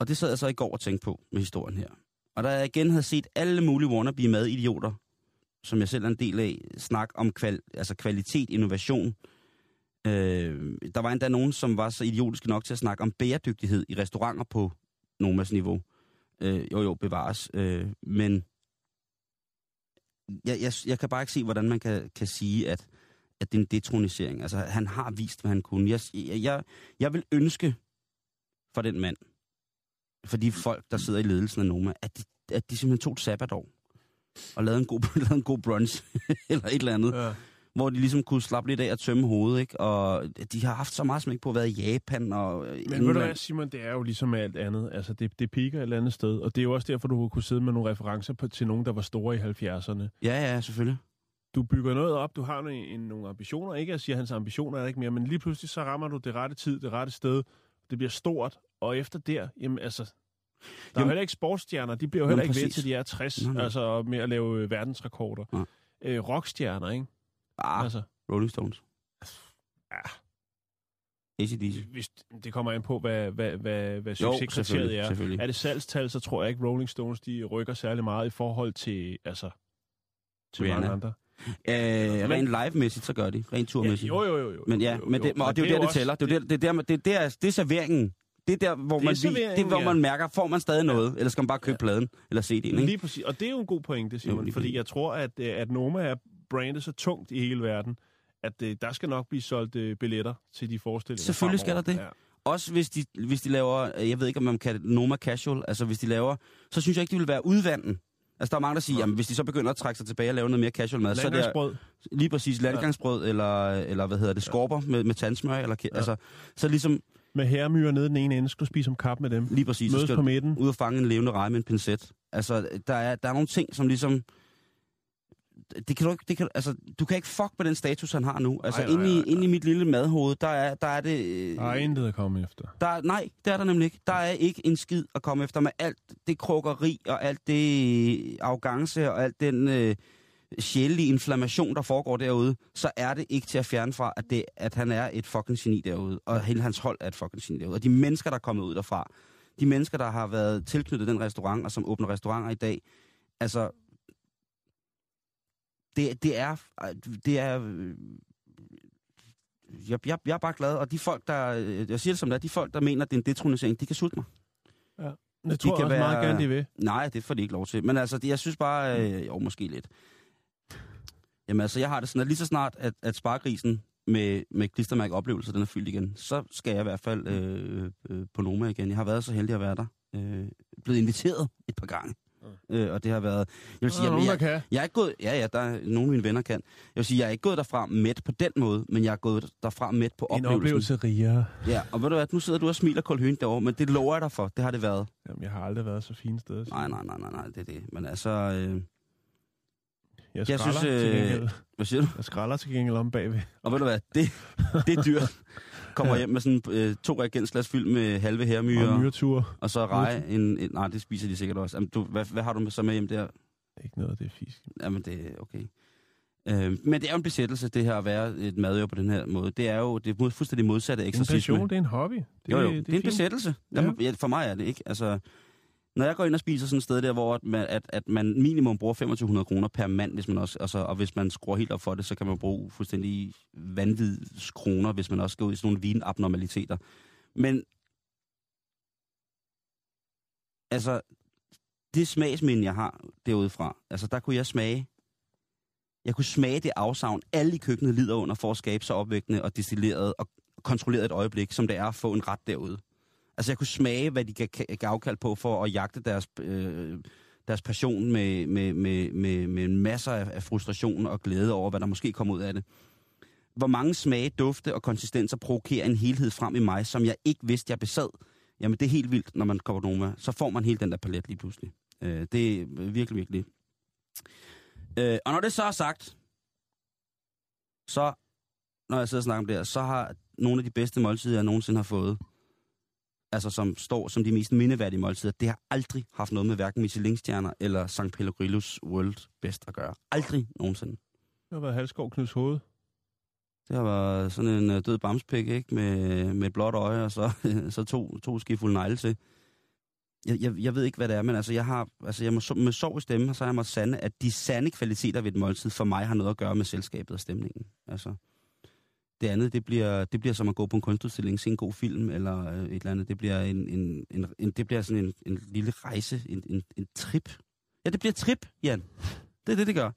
Og det sad jeg så i går og tænkte på med historien her. Og da jeg igen havde set alle mulige wannabe madidioter, som jeg selv er en del af, snak om kval, altså kvalitet, innovation. Øh, der var endda nogen, som var så idiotiske nok til at snakke om bæredygtighed i restauranter på Nomas niveau. Øh, jo jo, bevares. Øh, men jeg, jeg, jeg kan bare ikke se, hvordan man kan, kan sige, at, at det er en detronisering. Altså, han har vist, hvad han kunne. Jeg, jeg, jeg vil ønske for den mand, for de folk, der sidder i ledelsen af Noma, at de, at de simpelthen tog et sabbatår og lavede en god, lavede en god brunch, eller et eller andet, ja. Hvor de ligesom kunne slappe lidt af og tømme hovedet, ikke? Og de har haft så meget smæk på at være i Japan og... Men ved du hvad, Simon, det er jo ligesom alt andet. Altså, det, det piker et eller andet sted, og det er jo også derfor, du kunne sidde med nogle referencer på, til nogen, der var store i halvfjerdserne. Ja, ja, selvfølgelig. Du bygger noget op, du har en, nogle ambitioner, ikke? Jeg siger, hans ambitioner er ikke mere, men lige pludselig så rammer du det rette tid, det rette sted, det bliver stort, og efter der, jamen altså, der jamen, er heller ikke sportsstjerner, de bliver jo heller jamen, ikke ved til de er tres, nej, nej. Altså med at lave verdensrekorder. Ja. Øh, rockstjerner, ikke? Ah, altså. Rolling Stones. Ja. A C D C. Hvis det kommer ind på, hvad, hvad, hvad, hvad succeskriteriet er. Er det salgstal, så tror jeg ikke, Rolling Stones, de rykker særlig meget i forhold til, altså, til mange andre. Øh, rent live-mæssigt, så gør de. Rent turmæssigt. Ja, jo, jo, jo, jo. Men ja, men det, og det er jo der, det tæller. Det er der, det er det er serveringen. Det er der, hvor man, det, hvor man mærker, får man stadig noget, eller skal man bare købe pladen, eller C D'en, ikke? Lige præcis. Og det er jo en god pointe, Simon, jo, fordi jeg tror, at, at Noma er brandet så tungt i hele verden, at der skal nok blive solgt billetter til de forestillinger. Selvfølgelig skal der det. Ja. Også hvis de, hvis de laver, jeg ved ikke, om man kan Noma Casual, altså hvis de laver, så synes jeg ikke, de vil være udvanden. Altså, der er mange, der siger, jamen, hvis de så begynder at trække sig tilbage og lave noget mere casual mad, så er det lige præcis landgangsbrød, ja. eller, eller hvad hedder det, skorper med, med tandsmør, eller, ja. altså, så ligesom... Med herremyrer nede den ene ende, skal du spise om kap med dem. Lige præcis. Mødes på midten. Ud og fange en levende rej med en pincet. Altså, der er, der er nogle ting, som ligesom... Det kan du ikke... Det kan, altså, du kan ikke fuck med den status, han har nu. Altså, ej, inde, ej, ej, ej. I, inde i mit lille madhoved, der er, der er det... Der er intet at komme efter. Der, nej, det er der nemlig ikke. Der er ikke en skid at komme efter med alt det krukkeri og alt det arrogance og alt den øh, sjælelige inflammation, der foregår derude. Så er det ikke til at fjerne fra, at, det, at han er et fucking geni derude. Og hele hans hold er et fucking geni derude. Og de mennesker, der er kommet ud derfra. De mennesker, der har været tilknyttet den restaurant, og som åbner restauranter i dag. Altså... Det, det er, det er, jeg, jeg, jeg er bare glad, og de folk, der, jeg siger det som det er, de folk, der mener, det er en detronisering, de kan sulte mig. Ja, det de tror jeg også være, meget gerne, de vil. Nej, det får de ikke lov til, men altså, det, jeg synes bare, øh, jo, måske lidt. Jamen altså, jeg har det sådan, at lige så snart, at, at sparegrisen med, med klistermærkeoplevelser, den er fyldt igen, så skal jeg i hvert fald øh, øh, på Noma igen. Jeg har været så heldig at være der, øh, blevet inviteret et par gange. Øh, og det har været... Jeg vil sige, der er nogen, der kan. Jeg er ikke gået... Ja, ja, der er nogen, mine venner kan. Jeg vil sige, jeg er ikke gået derfra mæt på den måde, men jeg er gået derfra mæt på oplevelsen. En oplevelse rigere. Ja, og ved du hvad, nu sidder du og smiler kold høn derovre, men det lover jeg dig for. Det har det været. Jamen, jeg har aldrig været så fint sted. Nej, nej, nej, nej, nej, det er det. Men altså... Øh... Jeg skralder jeg synes, øh... til gengæld. Hvad siger du? Jeg skralder til gengæld om bagved. Og ved du hvad, det, det er dyrt. Kommer ja. hjem med sådan øh, to reagensglas fyldt med halve herremyrer. Og myreture. Og så reje en, en... Nej, det spiser de sikkert også. Jamen, du, hvad, hvad har du så med hjem der? Ikke noget, det er fisk. Jamen, det er okay. Øh, men det er jo en besættelse, det her at være et madøver på den her måde. Det er jo det er fuldstændig modsatte eksorcisme. En passion, det er en hobby. Det, jo, jo, det, det er en besættelse. Jamen, ja. For mig er det, ikke? Altså... Når jeg går ind og spiser sådan et sted der, hvor at man, at, at man minimum bruger to tusind fem hundrede kroner per mand, hvis man også, altså, og hvis man skruer helt op for det, så kan man bruge fuldstændig vanvittige kroner, hvis man også skal ud i sådan nogle vinabnormaliteter. Men, altså, det smagsminde, jeg har derudefra, altså, der kunne jeg smage, jeg kunne smage det afsavn, alle i køkkenet lider under for at skabe så opvækkende og destilleret og kontrolleret et øjeblik, som det er at få en ret derude. Altså, jeg kunne smage, hvad de kan, kan afkald på for at jagte deres, øh, deres passion med, med, med, med, med masser af frustration og glæde over, hvad der måske kommer ud af det. Hvor mange smage, dufte og konsistenser provokerer en helhed frem i mig, som jeg ikke vidste, jeg besad. Jamen, det er helt vildt, når man kommer Noma. Så får man hele den der palet lige pludselig. Øh, det er virkelig, virkelig. Øh, og når det så er sagt, så, når jeg sidder og snakker om det her, så har nogle af de bedste måltider, jeg nogensinde har fået, altså som står som de mest mindeværdige måltider, det har aldrig haft noget med hverken Michelin-stjerner eller Sankt Pellegrinos World Best at gøre. Aldrig nogensinde. Det har været Halskov Knuds hoved. Det har været sådan en uh, død bamspik, ikke? Med, med et blåt øje, og så, så to, to skifulde negle til. Jeg, jeg, jeg ved ikke, hvad det er, men altså, jeg har, altså, jeg må, med sorg i stemmen, så har jeg måttet sande, at de sande kvaliteter ved et måltid for mig har noget at gøre med selskabet og stemningen. Altså, det andet, det bliver, det bliver som at gå på en kunstudstilling, se en god film, eller et eller andet. Det bliver, en, en, en, en, det bliver sådan en, en lille rejse, en, en, en trip. Ja, det bliver trip, Jan. Det er det, det gør.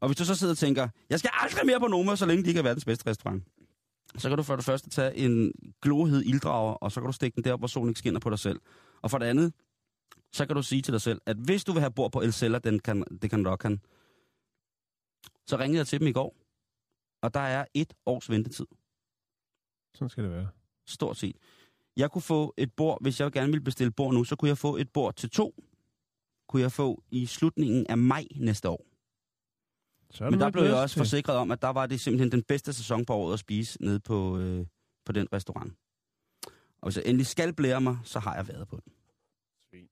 Og hvis du så sidder og tænker, jeg skal aldrig mere på Noma, så længe de ikke er verdens bedste restaurant, så kan du for det første tage en glohed ilddrager, og så kan du stikke den der, hvor solen ikke skinner på dig selv. Og for det andet, så kan du sige til dig selv, at hvis du vil have bord på El Celler de Can Roca, så ringede jeg til dem i går, og der er et års ventetid. Sådan skal det være. Stort set. Jeg kunne få et bord, hvis jeg gerne ville bestille bord nu, så kunne jeg få et bord til to, kunne jeg få i slutningen af maj næste år. Men der blev jeg også forsikret om, at der var det simpelthen den bedste sæson på året at spise nede på, øh, på den restaurant. Og hvis jeg endelig skal blære mig, så har jeg været på den. Svin.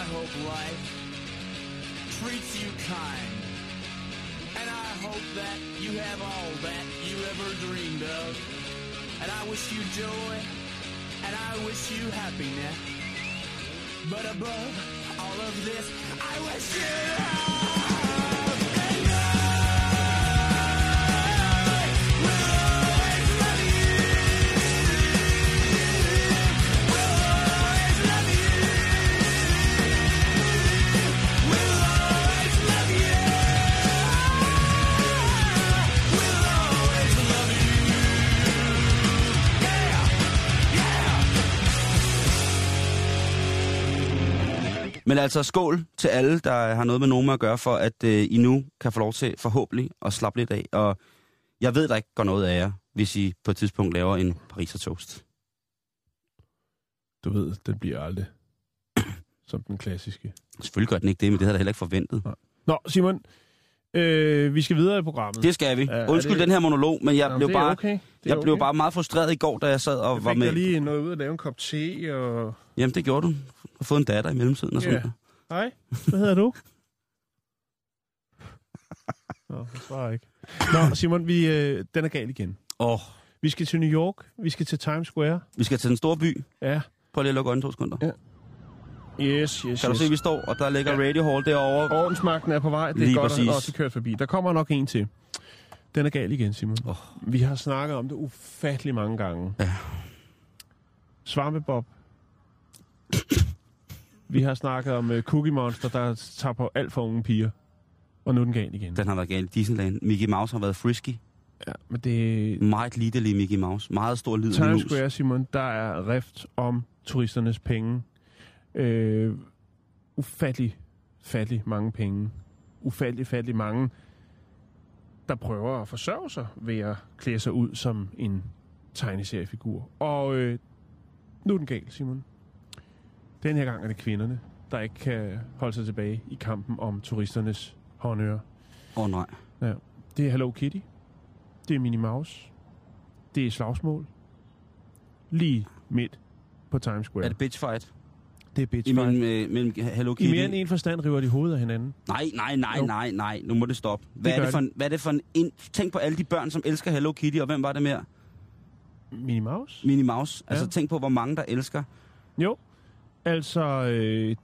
I hope life treats you kind. And I hope that you have all that you ever dreamed of. And I wish you joy. And I wish you happiness. But above all of this, I wish you love. And I will always love you. Will always love you. Will always love you. Will always love you. Yeah, yeah. Men altså, skål til alle, der har noget med Noma at gøre, for at øh, I nu kan få lov til forhåbentlig at slappe lidt af. Og jeg ved, der ikke går noget af jer, hvis I på et tidspunkt laver en pariser toast. Du ved, den bliver aldrig som den klassiske. Selvfølgelig gør den ikke det, men det havde jeg heller ikke forventet. Nå, Simon, øh, vi skal videre i programmet. Det skal vi. Undskyld det... den her monolog, men jeg, Nå, blev, bare, okay. jeg okay. blev bare meget frustreret i går, da jeg sad og jeg var med. Jeg fik lige noget ud at lave en kop te og... Jamen, det gjorde du. Du har fået en datter i mellemtiden og sådan noget. Yeah. Hej, hvad hedder du? Nå, jeg svarer ikke. Nå, Simon, vi, øh, den er galt igen. Åh. Oh. Vi skal til New York, vi skal til Times Square. Vi skal til den store by. Ja. Prøv lige at lukke øjnene to sekunder. Ja. Yes, yes, Kan yes. du se, vi står, og der ligger ja. Radio Hall derovre. Ordensmagten er på vej, det er lige godt, præcis. At også kørt forbi. Der kommer nok en til. Den er galt igen, Simon. Oh. Vi har snakket om det ufattelig mange gange. Ja. SvampeBob. Vi har snakket om uh, Cookie Monster, der tager på alt for unge piger. Og nu er den galt igen. Den har været galt i Disneyland. Mickey Mouse har været frisky. Ja, men det... Meget lidelig Mickey Mouse. Meget stor lidelig Times Square, mus. Simon, der er rift om turisternes penge. Øh, ufattelig, fattelig mange penge. Ufattelig, fattelig mange, der prøver at forsørge sig ved at klæde sig ud som en tegneseriefigur. Og øh, nu er den galt, Simon. Den her gang er det kvinderne, der ikke kan holde sig tilbage i kampen om turisternes håndører. Åh oh, nej. Ja. Det er Hello Kitty. Det er Minnie Mouse. Det er slagsmål. Lige midt på Times Square. Er det bitchfight? Det er bitchfight. I, mellem, øh, mellem Hello Kitty. I mere end en forstand river de hovedet af hinanden. Nej, nej, nej, nej, nej. Nu må det stoppe. Hvad, det er, det for en, hvad er det for en... Ind... Tænk på alle de børn, som elsker Hello Kitty, og hvem var det mere? Minnie Mouse. Minnie Mouse. Altså ja. Tænk på, hvor mange der elsker. Jo. Altså, øh,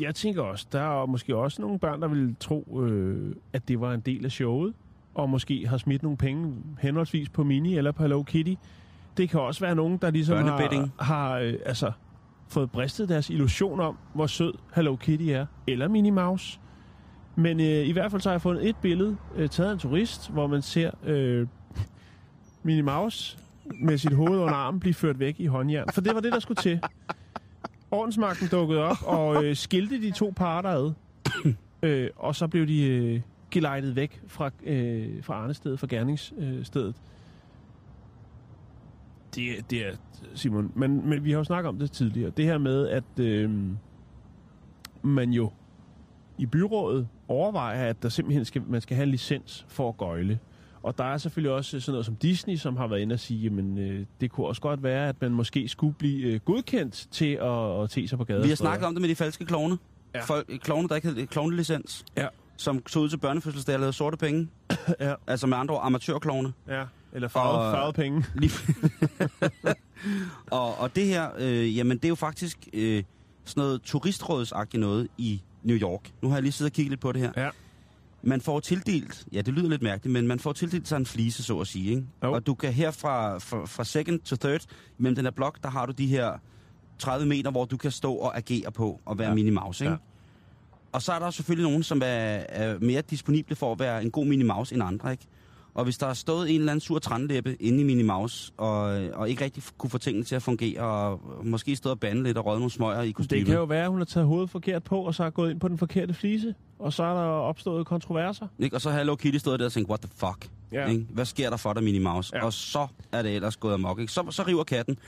jeg tænker også, der er måske også nogle børn, der ville tro, øh, at det var en del af showet, og måske har smidt nogle penge henholdsvis på Minnie eller på Hello Kitty. Det kan også være nogen, der ligesom har, har øh, altså, fået bristet deres illusion om, hvor sød Hello Kitty er, eller Minnie Mouse. Men øh, i hvert fald så har jeg fundet et billede, øh, taget af en turist, hvor man ser øh, Minnie Mouse med sit hoved under armen blive ført væk i håndjern. For det var det, der skulle til. Ordensmagten dukkede op og øh, skilte de to parter ad, øh, og så blev de øh, gelejtet væk fra, øh, fra arnestedet, fra gerningsstedet. Øh, det, det er, Simon, men, men vi har jo snakket om det tidligere. Det her med, at øh, man jo i byrådet overvejer, at der simpelthen skal, man skal have en licens for at gøjle. Og der er selvfølgelig også sådan noget som Disney, som har været inde og sige, jamen øh, det kunne også godt være, at man måske skulle blive øh, godkendt til at, at tæse sig på gaden. Vi har snakket om det med de falske klovne. Ja. Folk, klovne, der ikke havde klovnelicens. Ja. Som tog ud til børnefødselsdag og lavede sorte penge. Ja. Altså med andre ord amatørklovne. Ja, eller farvede, farvede penge. og, og det her, øh, jamen det er jo faktisk øh, sådan noget turistrådsagtigt noget i New York. Nu har jeg lige siddet og kigget lidt på det her. Ja. Man får tildelt, ja det lyder lidt mærkeligt, men man får tildelt sig en flise, så at sige. Ikke? Oh. Og du kan her fra, fra, fra second to third, mellem den her blok, der har du de her tredive meter, hvor du kan stå og agere på og være ja. Minnie Mouse. Ikke? Ja. Og så er der selvfølgelig nogen, som er, er mere disponible for at være en god Minnie Mouse end andre. Ikke? Og hvis der er stået en eller anden sur trænlæppe inde i Minnie Mouse, og, og ikke rigtig kunne få tingene til at fungere, og måske stået og bande lidt og røde nogle smøger i kostymen. Det kan jo være, at hun har taget hovedet forkert på, og så har gået ind på den forkerte flise, og så er der opstået kontroverser. Ikke? Og så har Hello Kitty stået der og tænkt, what the fuck? Ja. Ikke? Hvad sker der for dig, Minnie Mouse? Ja. Og så er det ellers gået amok. Ikke? Så, så river katten.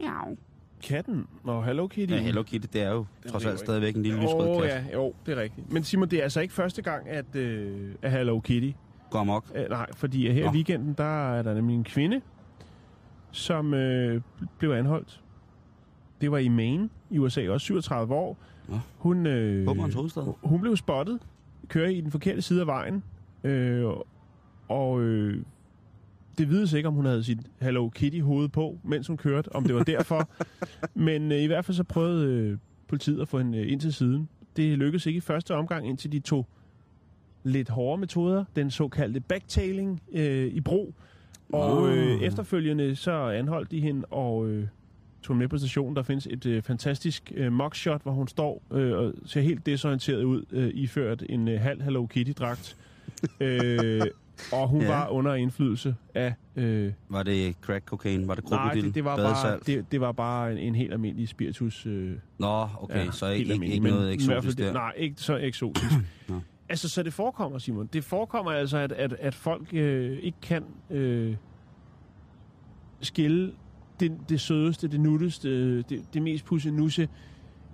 Miau. Katten? Nå, Hello Kitty. Ja, Hello Kitty, det er jo den trods alt stadigvæk en lille lysrød kat. Åh ja, jo, det er rigtigt. Men Simon, det er altså ikke første gang, at, øh, at Hello Kitty... går amok. Æ, nej, fordi her Nå. i weekenden, der er der nemlig en kvinde, som øh, blev anholdt. Det var i Maine, i U S A, også syvogtredive år. Nå. Hun øh, hun blev spottet, kører i den forkerte side af vejen, øh, og... Øh, det vides ikke, om hun havde sit Hello Kitty-hoved på, mens hun kørte, om det var derfor. Men øh, i hvert fald så prøvede øh, politiet at få hende øh, ind til siden. Det lykkedes ikke i første omgang, indtil de tog lidt hårde metoder. Den såkaldte backtailing øh, i brug. Og øh, efterfølgende så anholdt de hende og øh, tog med på stationen. Der findes et øh, fantastisk øh, mugshot, hvor hun står øh, og ser helt desorienteret ud, øh, iført en øh, halv Hello Kitty-dragt. øh, Og hun ja. var under indflydelse af... Øh... Var det crack cocaine? Var det krokodil? Nej, det, det, var, bare, det, det var bare en, en helt almindelig spiritus. Øh... Nå, okay, ja, så ikke, ikke, ikke noget eksotisk der. Nej, ikke så eksotisk. Altså, så det forekommer, Simon. Det forekommer altså, at, at, at folk øh, ikke kan øh, skille det, det sødeste, det nutteste, det, det mest pussenusse,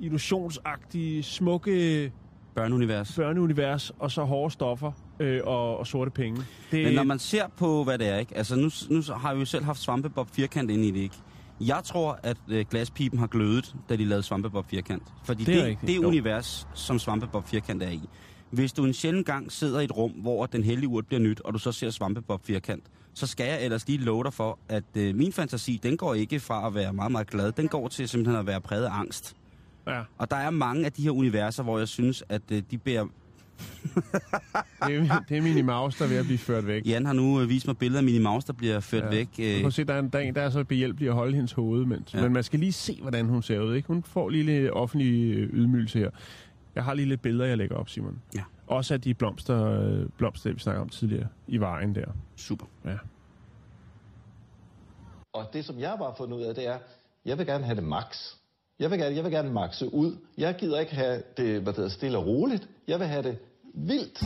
illusionsagtige, smukke... Børneunivers. Børneunivers, og så hårde stoffer. Øh, og, og sorte penge. Det... Men når man ser på, hvad det er, ikke? Altså, nu, nu har vi jo selv haft SvampeBob firkant inde i det, ikke? Jeg tror, at øh, glaspipen har glødet, da de lavede SvampeBob firkant. Fordi det, det, det univers, som SvampeBob firkant er i. Hvis du en sjælden gang sidder i et rum, hvor den hellige urt bliver nyt, og du så ser SvampeBob firkant, så skal jeg ellers lige love dig for, at øh, min fantasi, den går ikke fra at være meget, meget glad. Den går til simpelthen at være præget af angst. Ja. Og der er mange af de her universer, hvor jeg synes, at øh, de bærer... det, er, det er Minnie Mouse, der er ved at blive ført væk. Jan har nu øh, vist mig billeder af Minnie Mouse, der bliver ført ja. væk. Øh. Du kan se, der er en dag, der er så behjælpelig at holde hendes hoved. Mens. Ja. Men man skal lige se, hvordan hun ser ud. Ikke? Hun får lige lidt offentlig ydmygelse her. Jeg har lige lidt billeder, jeg lægger op, Simon. Ja. Også af de blomster, øh, blomster, vi snakker om tidligere, i vejen der. Super. Ja. Og det, som jeg bare har fundet ud af, det er, jeg vil gerne have det max. Jeg vil gerne, jeg vil gerne maxe ud. Jeg gider ikke have det, hvad det er, stille og roligt. Jeg vil have det vildt.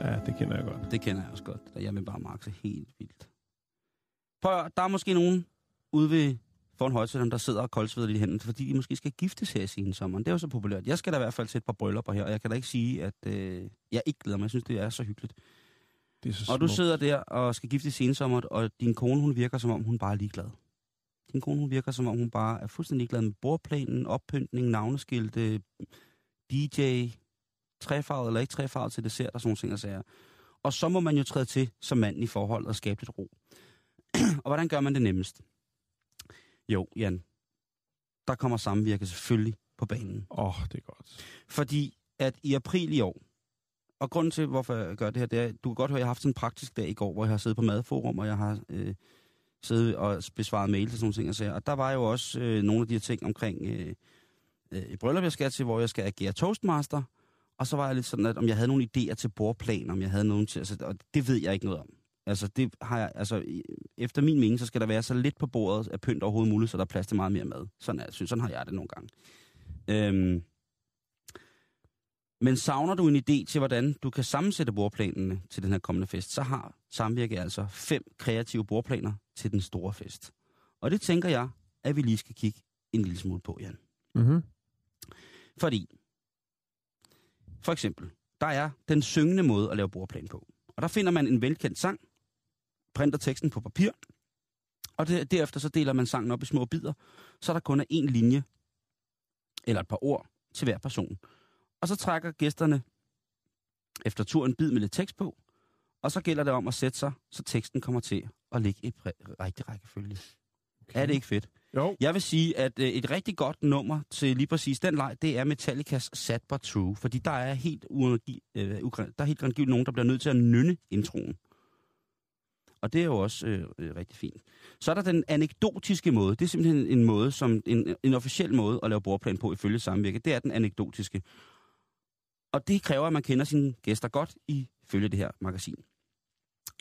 Ja, det kender jeg godt. Det kender jeg også godt. Jeg vil bare maxe helt vildt. Prøv, der er måske nogen ude ved foran højsætteren, der sidder og koldsveder i hænderne, fordi de måske skal giftes her i siden sommeren. Det er jo så populært. Jeg skal da i hvert fald sætte et par bryllupper her, og jeg kan da ikke sige, at øh, jeg ikke glæder mig. Jeg synes, det er så hyggeligt. Det er så og smukt. Du sidder der og skal giftes i sensommeren, og din kone, hun virker, som om hun bare er ligeglad. Din kone, hun virker, som om hun bare er fuldstændig glad med bordplanen, oppyntning, navneskilte, D J, træfarvet eller ikke træfarvet til dessert og sådan nogle ting og sager. Og så må man jo træde til som mand i forhold og skabe lidt ro. Og hvordan gør man det nemmest? Jo, Jan, der kommer samvirket selvfølgelig på banen. Åh, oh, det er godt. Fordi at i april i år, og grunden til, hvorfor jeg gør det her, det er, du kan godt høre, at jeg har haft en praktisk dag i går, hvor jeg har siddet på madforum, og jeg har... Øh, sidde og besvarede mails og sådan nogle ting. Og, så. og der var jo også øh, nogle af de her ting omkring øh, øh, et bryllup, jeg skal til, hvor jeg skal agere toastmaster. Og så var jeg lidt sådan, at om jeg havde nogle idéer til bordplaner, om jeg havde nogen til... Altså, og det ved jeg ikke noget om. Altså, det har jeg, altså, efter min mening, så skal der være så lidt på bordet af pynt overhovedet muligt, så der er plads til meget mere mad. Sådan, er, sådan har jeg det nogle gange. Øhm, Men savner du en idé til, hvordan du kan sammensætte bordplanerne til den her kommende fest, så har Samvirke altså fem kreative bordplaner til den store fest. Og det tænker jeg, at vi lige skal kigge en lille smule på, Jan. Mm-hmm. Fordi, for eksempel, der er den syngende måde at lave bordplan på. Og der finder man en velkendt sang, printer teksten på papir, og det, derefter så deler man sangen op i små bidder, så der kun er én linje, eller et par ord, til hver person. Og så trækker gæsterne efter turen en bid med lidt tekst på, og så gælder det om at sætte sig, så teksten kommer til at ligge i præ- rigtig rækkefølge. Okay. Er det ikke fedt? Jo. Jeg vil sige, at et rigtig godt nummer til lige præcis den leg, det er Metallicas Sad But True, fordi der er helt uangiv, øh, ukra- der er helt angiveligt nogen, der bliver nødt til at nynne introen. Og det er jo også øh, øh, rigtig fint. Så er der den anekdotiske måde. Det er simpelthen en måde, som en, en officiel måde at lave bordplan på ifølge Samvirke. Det er den anekdotiske. Og det kræver, at man kender sine gæster godt ifølge det her magasin.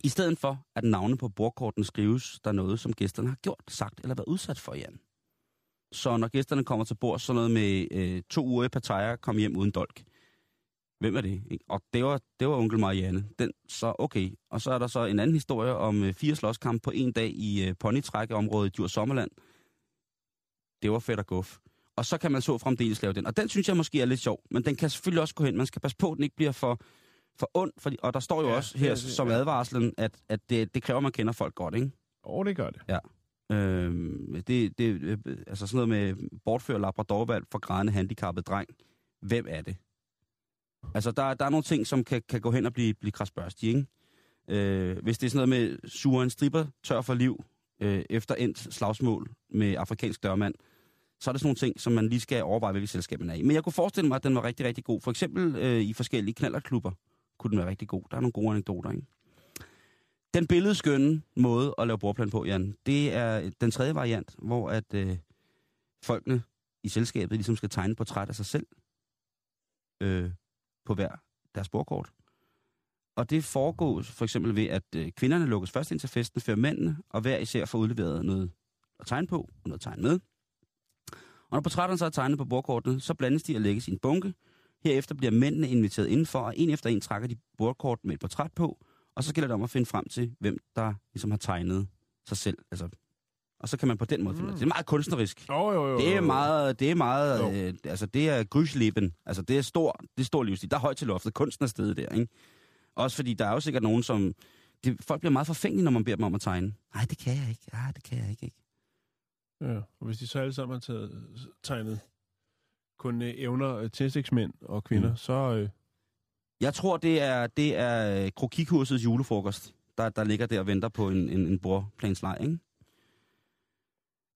I stedet for, at navne på bordkorten skrives, der er noget, som gæsterne har gjort, sagt eller været udsat for, Jan. Så når gæsterne kommer til bord, så noget med øh, to uger i partejer, kom hjem uden dolk. Hvem er det? Ikke? Og det var, det var onkel Marianne. Den, så okay. Og så er der så en anden historie om øh, fire slåskamp på en dag i øh, ponytrækkeområdet i Djurs Sommerland. Det var fedt og guf. Og så kan man så fremdeles lave den. Og den synes jeg måske er lidt sjov, men den kan selvfølgelig også gå hen. Man skal passe på, at den ikke bliver for, for ond. Fordi, og der står jo ja, også her det, det, som ja. advarslen, at, at det, det kræver, at man kender folk godt, ikke? Åh, oh, det gør det. Ja. Øhm, det, det, altså sådan noget med bortfører labradorvalg for grædende handicappet dreng. Hvem er det? Altså, der, der er nogle ting, som kan, kan gå hen og blive, blive kradsbørstige, ikke? Øh, hvis det er sådan noget med suger en stripper tør for liv øh, efter endt slagsmål med afrikansk dørmand, så er det sådan nogle ting, som man lige skal overveje, hvilket selskab man er i. Men jeg kunne forestille mig, at den var rigtig, rigtig god. For eksempel øh, i forskellige knallerklubber kunne den være rigtig god. Der er nogle gode anekdoter, ikke? Den billedskønne måde at lave bordplan på, Jan, det er den tredje variant, hvor at øh, folkene i selskabet ligesom skal tegne et portræt af sig selv øh, på hver deres bordkort. Og det foregår for eksempel ved, at øh, kvinderne lukkes først ind til festen før mændene, og hver især får udleveret noget at tegne på og noget at tegne med. Og når portrætterne så er tegnet på bordkortene, så blandes de og lægges i en bunke. Herefter bliver mændene inviteret indenfor, og en efter en trækker de bordkort med et portræt på, og så gælder det om at finde frem til, hvem der ligesom har tegnet sig selv. Altså, og så kan man på den måde finde mm. det. Det er meget kunstnerisk. Oh, jo, jo, det er meget, det er meget, jo. Øh, altså det er grysleben. Altså det er stor, det er stor livsstil. Der er højt til loftet, kunsten er stedet der, ikke? Også fordi der er jo sikkert nogen, som, det, folk bliver meget forfængelige, når man beder dem om at tegne. Nej, det kan jeg ikke. Ah, det kan jeg ikke, ikke. Ja, og hvis de så alle sammen har taget, tegnet kun øh, evner tilsigtsmænd og kvinder, mm. så... Øh... Jeg tror, det er, det er krokikursets julefrokost, der, der ligger der og venter på en, en, en bordplansleg, ikke?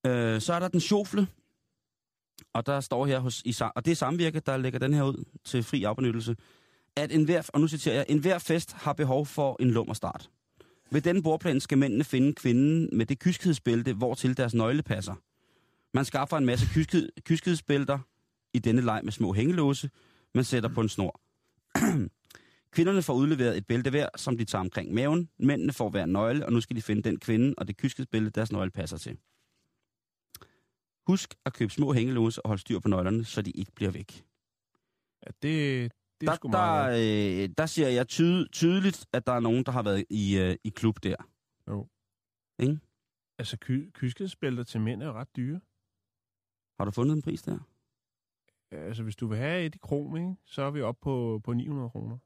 Øh, så er der den sjofle, og der står her hos... I, og det er Samvirke, der lægger den her ud til fri afbenyttelse, at enhver, og nu citerer jeg, enhver fest har behov for en lummerstart. Ved denne bordplan skal mændene finde kvinden med det kyskhedsbælte, hvortil deres nøgle passer. Man skaffer en masse kyskhed, kyskhedsbælter i denne leg med små hængelåse, man sætter på en snor. Kvinderne får udleveret et bælte hver, som de tager omkring maven. Mændene får hver nøgle, og nu skal de finde den kvinde og det kyskhedsbælte, deres nøgle passer til. Husk at købe små hængelåse og holde styr på nøglerne, så de ikke bliver væk. Ja, det... Der, der, øh, der siger jeg tyd, tydeligt, at der er nogen, der har været i, øh, i klub der. Jo. Ikke? Altså, ky- kyskhedsbælter til mænd er ret dyre. Har du fundet en pris der? Ja, altså, hvis du vil have et i krom, ikke, så er vi oppe på, på ni hundrede kroner.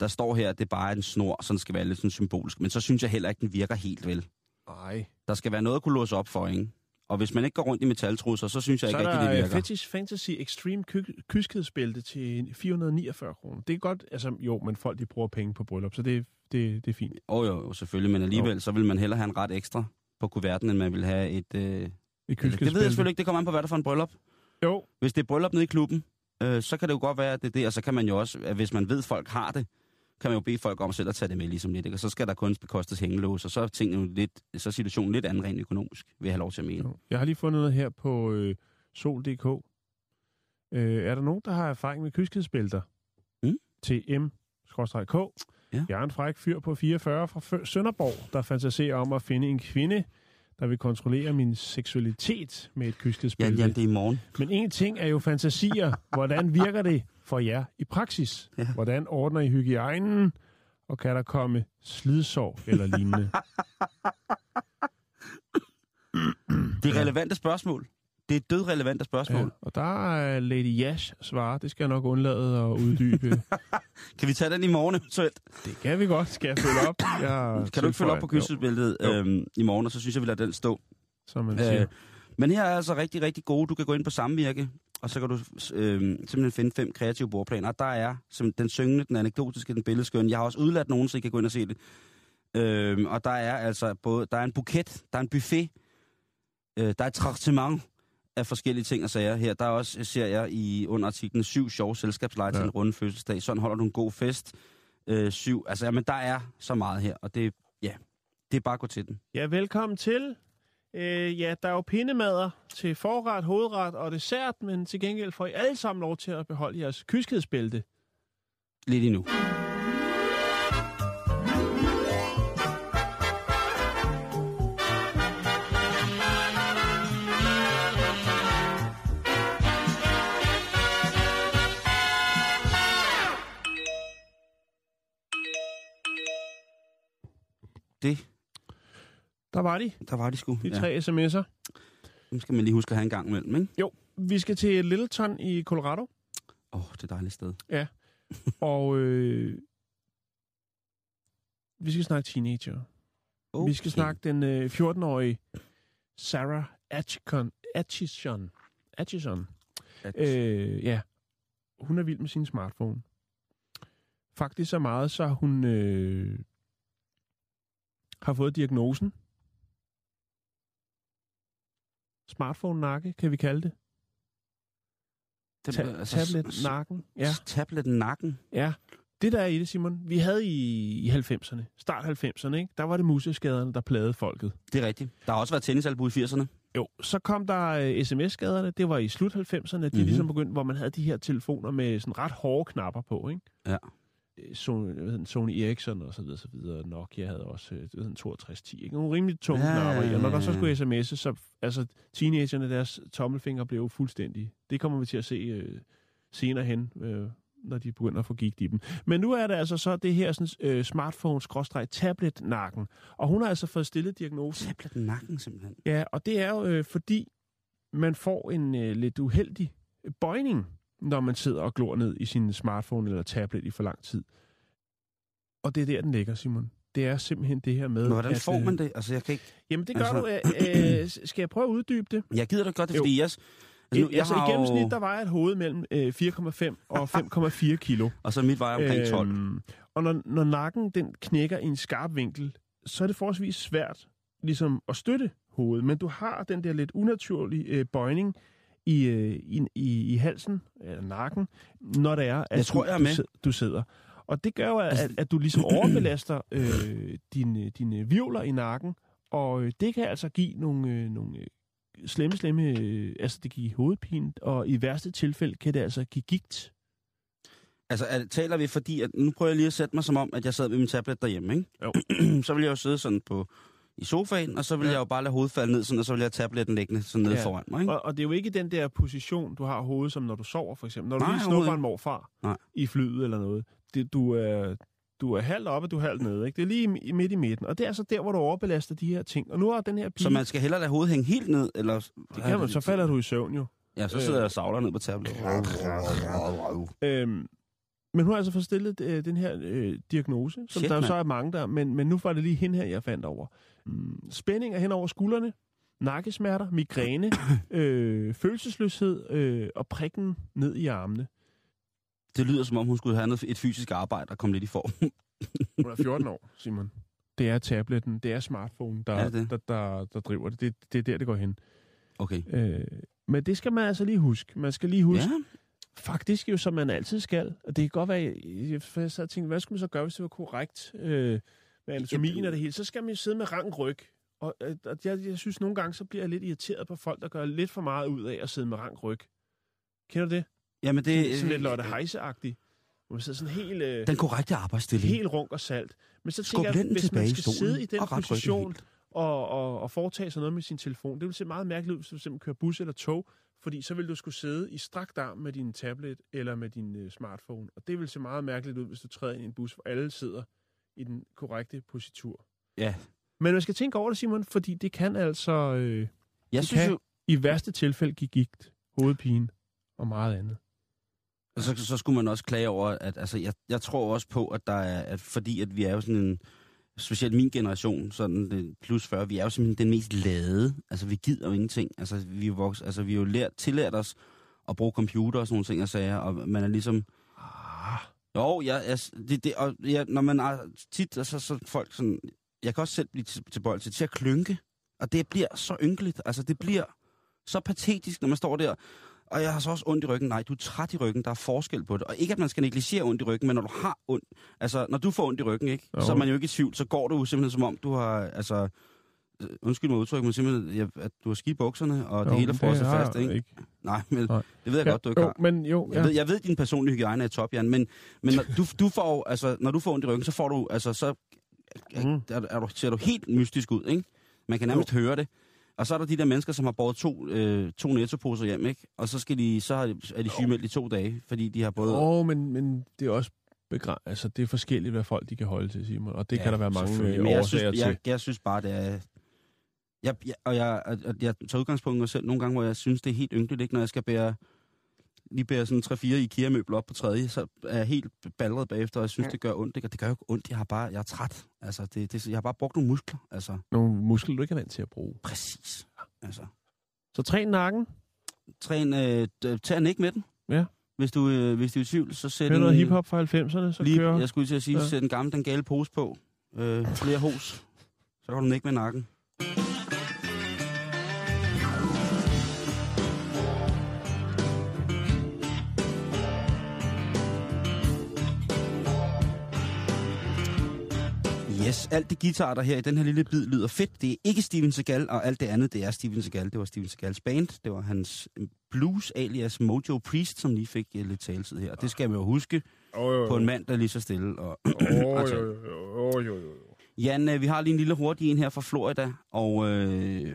Der står her, at det bare er en snor, så den skal være lidt sådan symbolisk. Men så synes jeg heller ikke, den virker helt vel. Nej. Der skal være noget at kunne låse op for, ikke? Og hvis man ikke går rundt i metaltrusser, så synes jeg så ikke rigtig, det virker. Så er der Fetish Fantasy Extreme ky- kyskhedsbælte til fire hundrede niogfyrre kroner. Det er godt, altså jo, men folk de bruger penge på bryllup, så det, det, det er fint. Åh oh, jo, selvfølgelig, men alligevel, jo. Så vil man hellere have en ret ekstra på kuverten, end man vil have et... Øh, et kyskhedsbælte. Det ved jeg selvfølgelig ikke, det kommer an på, hvad der for en bryllup. Jo. Hvis det er bryllup nede i klubben, øh, så kan det jo godt være, at det er det, og så kan man jo også, at hvis man ved, folk har det, kan man jo bede folk om selv at tage det med ligesom lidt, og så skal der kun bekostes hængelås, og så er tingene lidt, så er situationen lidt anden rent økonomisk, vil jeg have lov til at mene. Jeg har lige fundet noget her på øh, sol punktum d k. Øh, er der nogen, der har erfaring med kyskhedsbælter? Mm? Til m-k. Ja. Jeg er en fræk fyr på fireogfyrre fra Sønderborg, der fantaserer om at finde en kvinde, der vil kontrollere min seksualitet med et kyskespil. Ja, ja, det er i morgen. Men en ting er jo fantasier. Hvordan virker det for jer i praksis? Ja. Hvordan ordner I hygiejnen? Og kan der komme slidsår eller lignende? Det er relevante spørgsmål. Det er dødrelevante spørgsmål. Ja, og der er Lady Yash svarer. Det skal jeg nok undlade at uddybe. Kan vi tage den i morgen eventuelt? Det kan vi godt. Skal jeg følge op? Jeg kan du ikke følge op på kyssebilledet øhm, i morgen, og så synes jeg, vi lader den stå. Som man siger. Øh, men her er altså rigtig, rigtig gode. Du kan gå ind på Samvirke, og så kan du øh, simpelthen finde fem kreative bordplaner. Og der er den syngende, den anekdotiske, den billedskønne. Jeg har også udladt nogen, så I kan gå ind og se det. Øh, og der er altså både... Der er en buket, der er en buffet, øh, der er et traktement af forskellige ting og sager her. Der er også, ser jeg i under artiklen, syv sjove selskabsleje til ja. en runde fødselsdag. Sådan holder du en god fest. Øh, syv. Altså, jamen, der er så meget her, og det, ja, det er bare at gå til den. Ja, velkommen til. Øh, ja, der er jo pindemader til forret, hovedret og dessert, men til gengæld får I alle sammen lov til at beholde jeres kyskhedsbælte. Lidt endnu. Det. Der var de. Der var de sgu. De tre ja. sms'er. Nu skal man lige huske at have en gang imellem, ikke? Jo. Vi skal til Littleton i Colorado. Åh, oh, det er dejligt sted. Ja. Og øh, vi skal snakke teenager. Okay. Vi skal snakke den øh, fjorten-årige Sarah Atchison. Atchison. Atchison. Atchison. Øh, ja. Hun er vild med sin smartphone. Faktisk så meget, så hun... Øh, har fået diagnosen. Smartphone-nakke, kan vi kalde det. Ta- altså, tablet-nakken. Ja. Tablet-nakken? Ja. Det der er i det, Simon. Vi havde i halvfemserne, start halvfemserne, ikke? Der var det museskaderne, der plagede folket. Det er rigtigt. Der har også været tennisalbu i firserne. Jo, så kom der uh, sms-skaderne. Det var i slut halvfemserne, de mm-hmm. ligesom begyndte, hvor man havde de her telefoner med sådan ret hårde knapper på, ikke? Ja. Sony, Sony Ericsson og så videre, så videre. Nokia havde også toogtres ti, ikke? Nogle rimelig tunge knapper i. Og når der så skulle sms'es, så altså, teenagerne, deres tommelfingre blev fuldstændige. Det kommer vi til at se øh, senere hen, øh, når de begynder at få gigt i dem. Men nu er det altså så det her sådan, øh, smartphone-tablet-nakken. Og hun har altså fået stillet diagnosen. Tablet-nakken simpelthen. Ja, og det er jo øh, fordi, man får en øh, lidt uheldig bøjning, når man sidder og glor ned i sin smartphone eller tablet i for lang tid. Og det er der, den ligger, Simon. Det er simpelthen det her med... Hvordan at, får man det? Altså, jeg kan ikke... Jamen, det gør altså... du... Øh, skal jeg prøve at uddybe det? Jeg gider da godt, det fordi jeg... Altså, nu, jeg altså har... i gennemsnit, der vejer et hoved mellem øh, fire komma fem og fem komma fire kilo. Og så mit vejer omkring tolv. Øhm, og når, når nakken, den knækker i en skarp vinkel, så er det forholdsvis svært ligesom at støtte hovedet. Men du har den der lidt unaturlige øh, bøjning, I, i, i, i halsen, eller nakken, når det er, at jeg tror, jeg er du, du sidder. Og det gør jo, at, at, at du ligesom overbelaster øh, dine, dine virvler i nakken, og det kan altså give nogle, øh, nogle slemme, slemme, øh, altså det giver hovedpine, og i værste tilfælde kan det altså give gigt. Altså at, taler vi fordi, at nu prøver jeg lige at sætte mig som om, at jeg sad ved min tablet derhjemme, ikke? Jo. Så vil jeg jo sidde sådan på... i sofaen, og så vil ja. jeg jo bare lade hovedet falde ned, sådan, og så vil jeg have tabletten liggende sådan nede ja. foran mig. Ikke? Og, og det er jo ikke den der position, du har hovedet, som når du sover, for eksempel. Når du Nej, lige snupper en morfar Nej. i flyet eller noget. Det, du, er, du er halvt oppe, du er halvt nede. Ikke? Det er lige midt i midten. Og det er altså der, hvor du overbelaster de her ting. Og nu har den her pige... Så man skal hellere lade hovedet hænge helt ned? Eller... Det kan man, så falder du i søvn jo. Ja, så sidder øh... jeg og savler ned på tabletten. øhm... Men hun har altså fået stillet øh, den her øh, diagnose, som Shit, der jo så er mange der, men, men nu var det lige hende her, jeg fandt over. Mm, spændinger hen over skuldrene, nakkesmerter, migræne, øh, følelsesløshed øh, og prikken ned i armene. Det lyder som om, hun skulle have noget, et fysisk arbejde og komme lidt i form. Hun er fjorten år, Simon. Det er tabletten, det er smartphone, der, er det? der, der, der driver det. det. Det er der, det går hen. Okay. Øh, men det skal man altså lige huske. Man skal lige huske... Ja. Faktisk jo, som man altid skal. Og det kan godt være, jeg, jeg sad og tænkte, hvad skulle man så gøre, hvis det var korrekt øh, med anatomien og det hele? Så skal man jo sidde med rank ryg. Og, og jeg, jeg synes, nogle gange, så bliver jeg lidt irriteret på folk, der gør lidt for meget ud af at sidde med rank ryg. Kender du det? Jamen det... Sådan, sådan lidt Lotte Heise-agtigt. Hvor man sidder sådan helt... Øh, den korrekte arbejdsstilling. Helt runk og salt. Men så tænker jeg, hvis man skal sidde i den position... og, og, og foretage sig noget med sin telefon. Det vil se meget mærkeligt ud, hvis du simpelthen kører bus eller tog, fordi så vil du skulle sidde i strakt arm med din tablet eller med din uh, smartphone. Og det vil se meget mærkeligt ud, hvis du træder ind i en bus, hvor alle sidder i den korrekte positur. Ja. Men man skal tænke over det, Simon, fordi det kan altså øh, Jeg det synes kan jo... i værste tilfælde give gigt, hovedpine og meget andet. Og så, så skulle man også klage over, at altså, jeg, jeg tror også på, at der er, at fordi at vi er jo sådan en, specielt min generation, sådan det, plus fyrre, vi er jo simpelthen den mest lade. Altså, vi gider jo ingenting. Altså, vi er voks, altså, vi er jo lært, tillært os at bruge computer og sådan nogle ting og sager, og man er ligesom... Ah. Jo, jeg, jeg, det, det, og jeg, når man er tit, altså, så folk sådan... Jeg kan også selv blive tilbøjelig til at klynke, og det bliver så ynkeligt. Altså, det bliver så patetisk, når man står der. Og jeg har så også ondt i ryggen. Nej, du er træt i ryggen. Der er forskel på det. Og ikke, at man skal negligere ondt i ryggen, men når du har ondt... Altså, når du får ondt i ryggen, ikke? Jo. Så er man jo ikke i tvivl. Så går du simpelthen som om, du har... Altså, undskyld mig udtryk, men simpelthen, at du har skidt bukserne, og jo, det hele får sig fast, ikke? ikke? Nej, men Nej. det ved jeg ja, godt, du ikke jo, har. Men, jo, ja. jeg, ved, jeg ved, din personlige hygiejne er top, Jan, men, men når, du, du får, altså, når du får ondt i ryggen, så får du... Altså, så mm. er, er du, ser du helt mystisk ud, ikke? Man kan nærmest jo. høre det. Og så er der de der mennesker, som har båret to, øh, to nettoposer hjem, ikke? Og så, skal de, så er de sygemeldt i to dage, fordi de har både... Åh, oh, men, men det er også begrænset. Altså, det er forskelligt, hvad folk de kan holde til, Simon. Og det ja, kan der være mange årsager jeg synes, til. Jeg, jeg synes bare, det er... Jeg, jeg, og jeg, jeg, jeg tager udgangspunkt i mig selv nogle gange, hvor jeg synes, det er helt ynkeligt, ikke? Når jeg skal bære... Lige bære sådan tre fire IKEA-møbler op på tredje, så er jeg helt balleret bagefter, og jeg synes, det gør ondt. Det gør jo ikke ondt, jeg har bare, jeg er træt. Altså, det, det, jeg har bare brugt nogle muskler. Altså. Nogle muskler, du ikke er vant til at bruge. Præcis. Altså. Så træn nakken. Træn, øh, tag den ikke med den. Ja. Hvis du, øh, hvis du er i tvivl, så sæt den... Hør noget hiphop fra halvfemserne, så lige, kører... Jeg skulle til at sige, ja. Sæt den gamle, den gale pose på. Øh, flere hos. Så går den ikke med nakken. Yes, alt det guitar, der her i den her lille bid lyder fedt. Det er ikke Steven Seagal, og alt det andet, det er Steven Seagal. Det var Steven Seagals band. Det var hans blues alias Mojo Priest, som lige fik lidt taletid her. Og det skal man jo huske oh, jo, jo. på en mand, der lige så stille. Og oh, jo, jo, jo, jo, jo. Jan, vi har lige en lille hurtig en her fra Florida, og øh,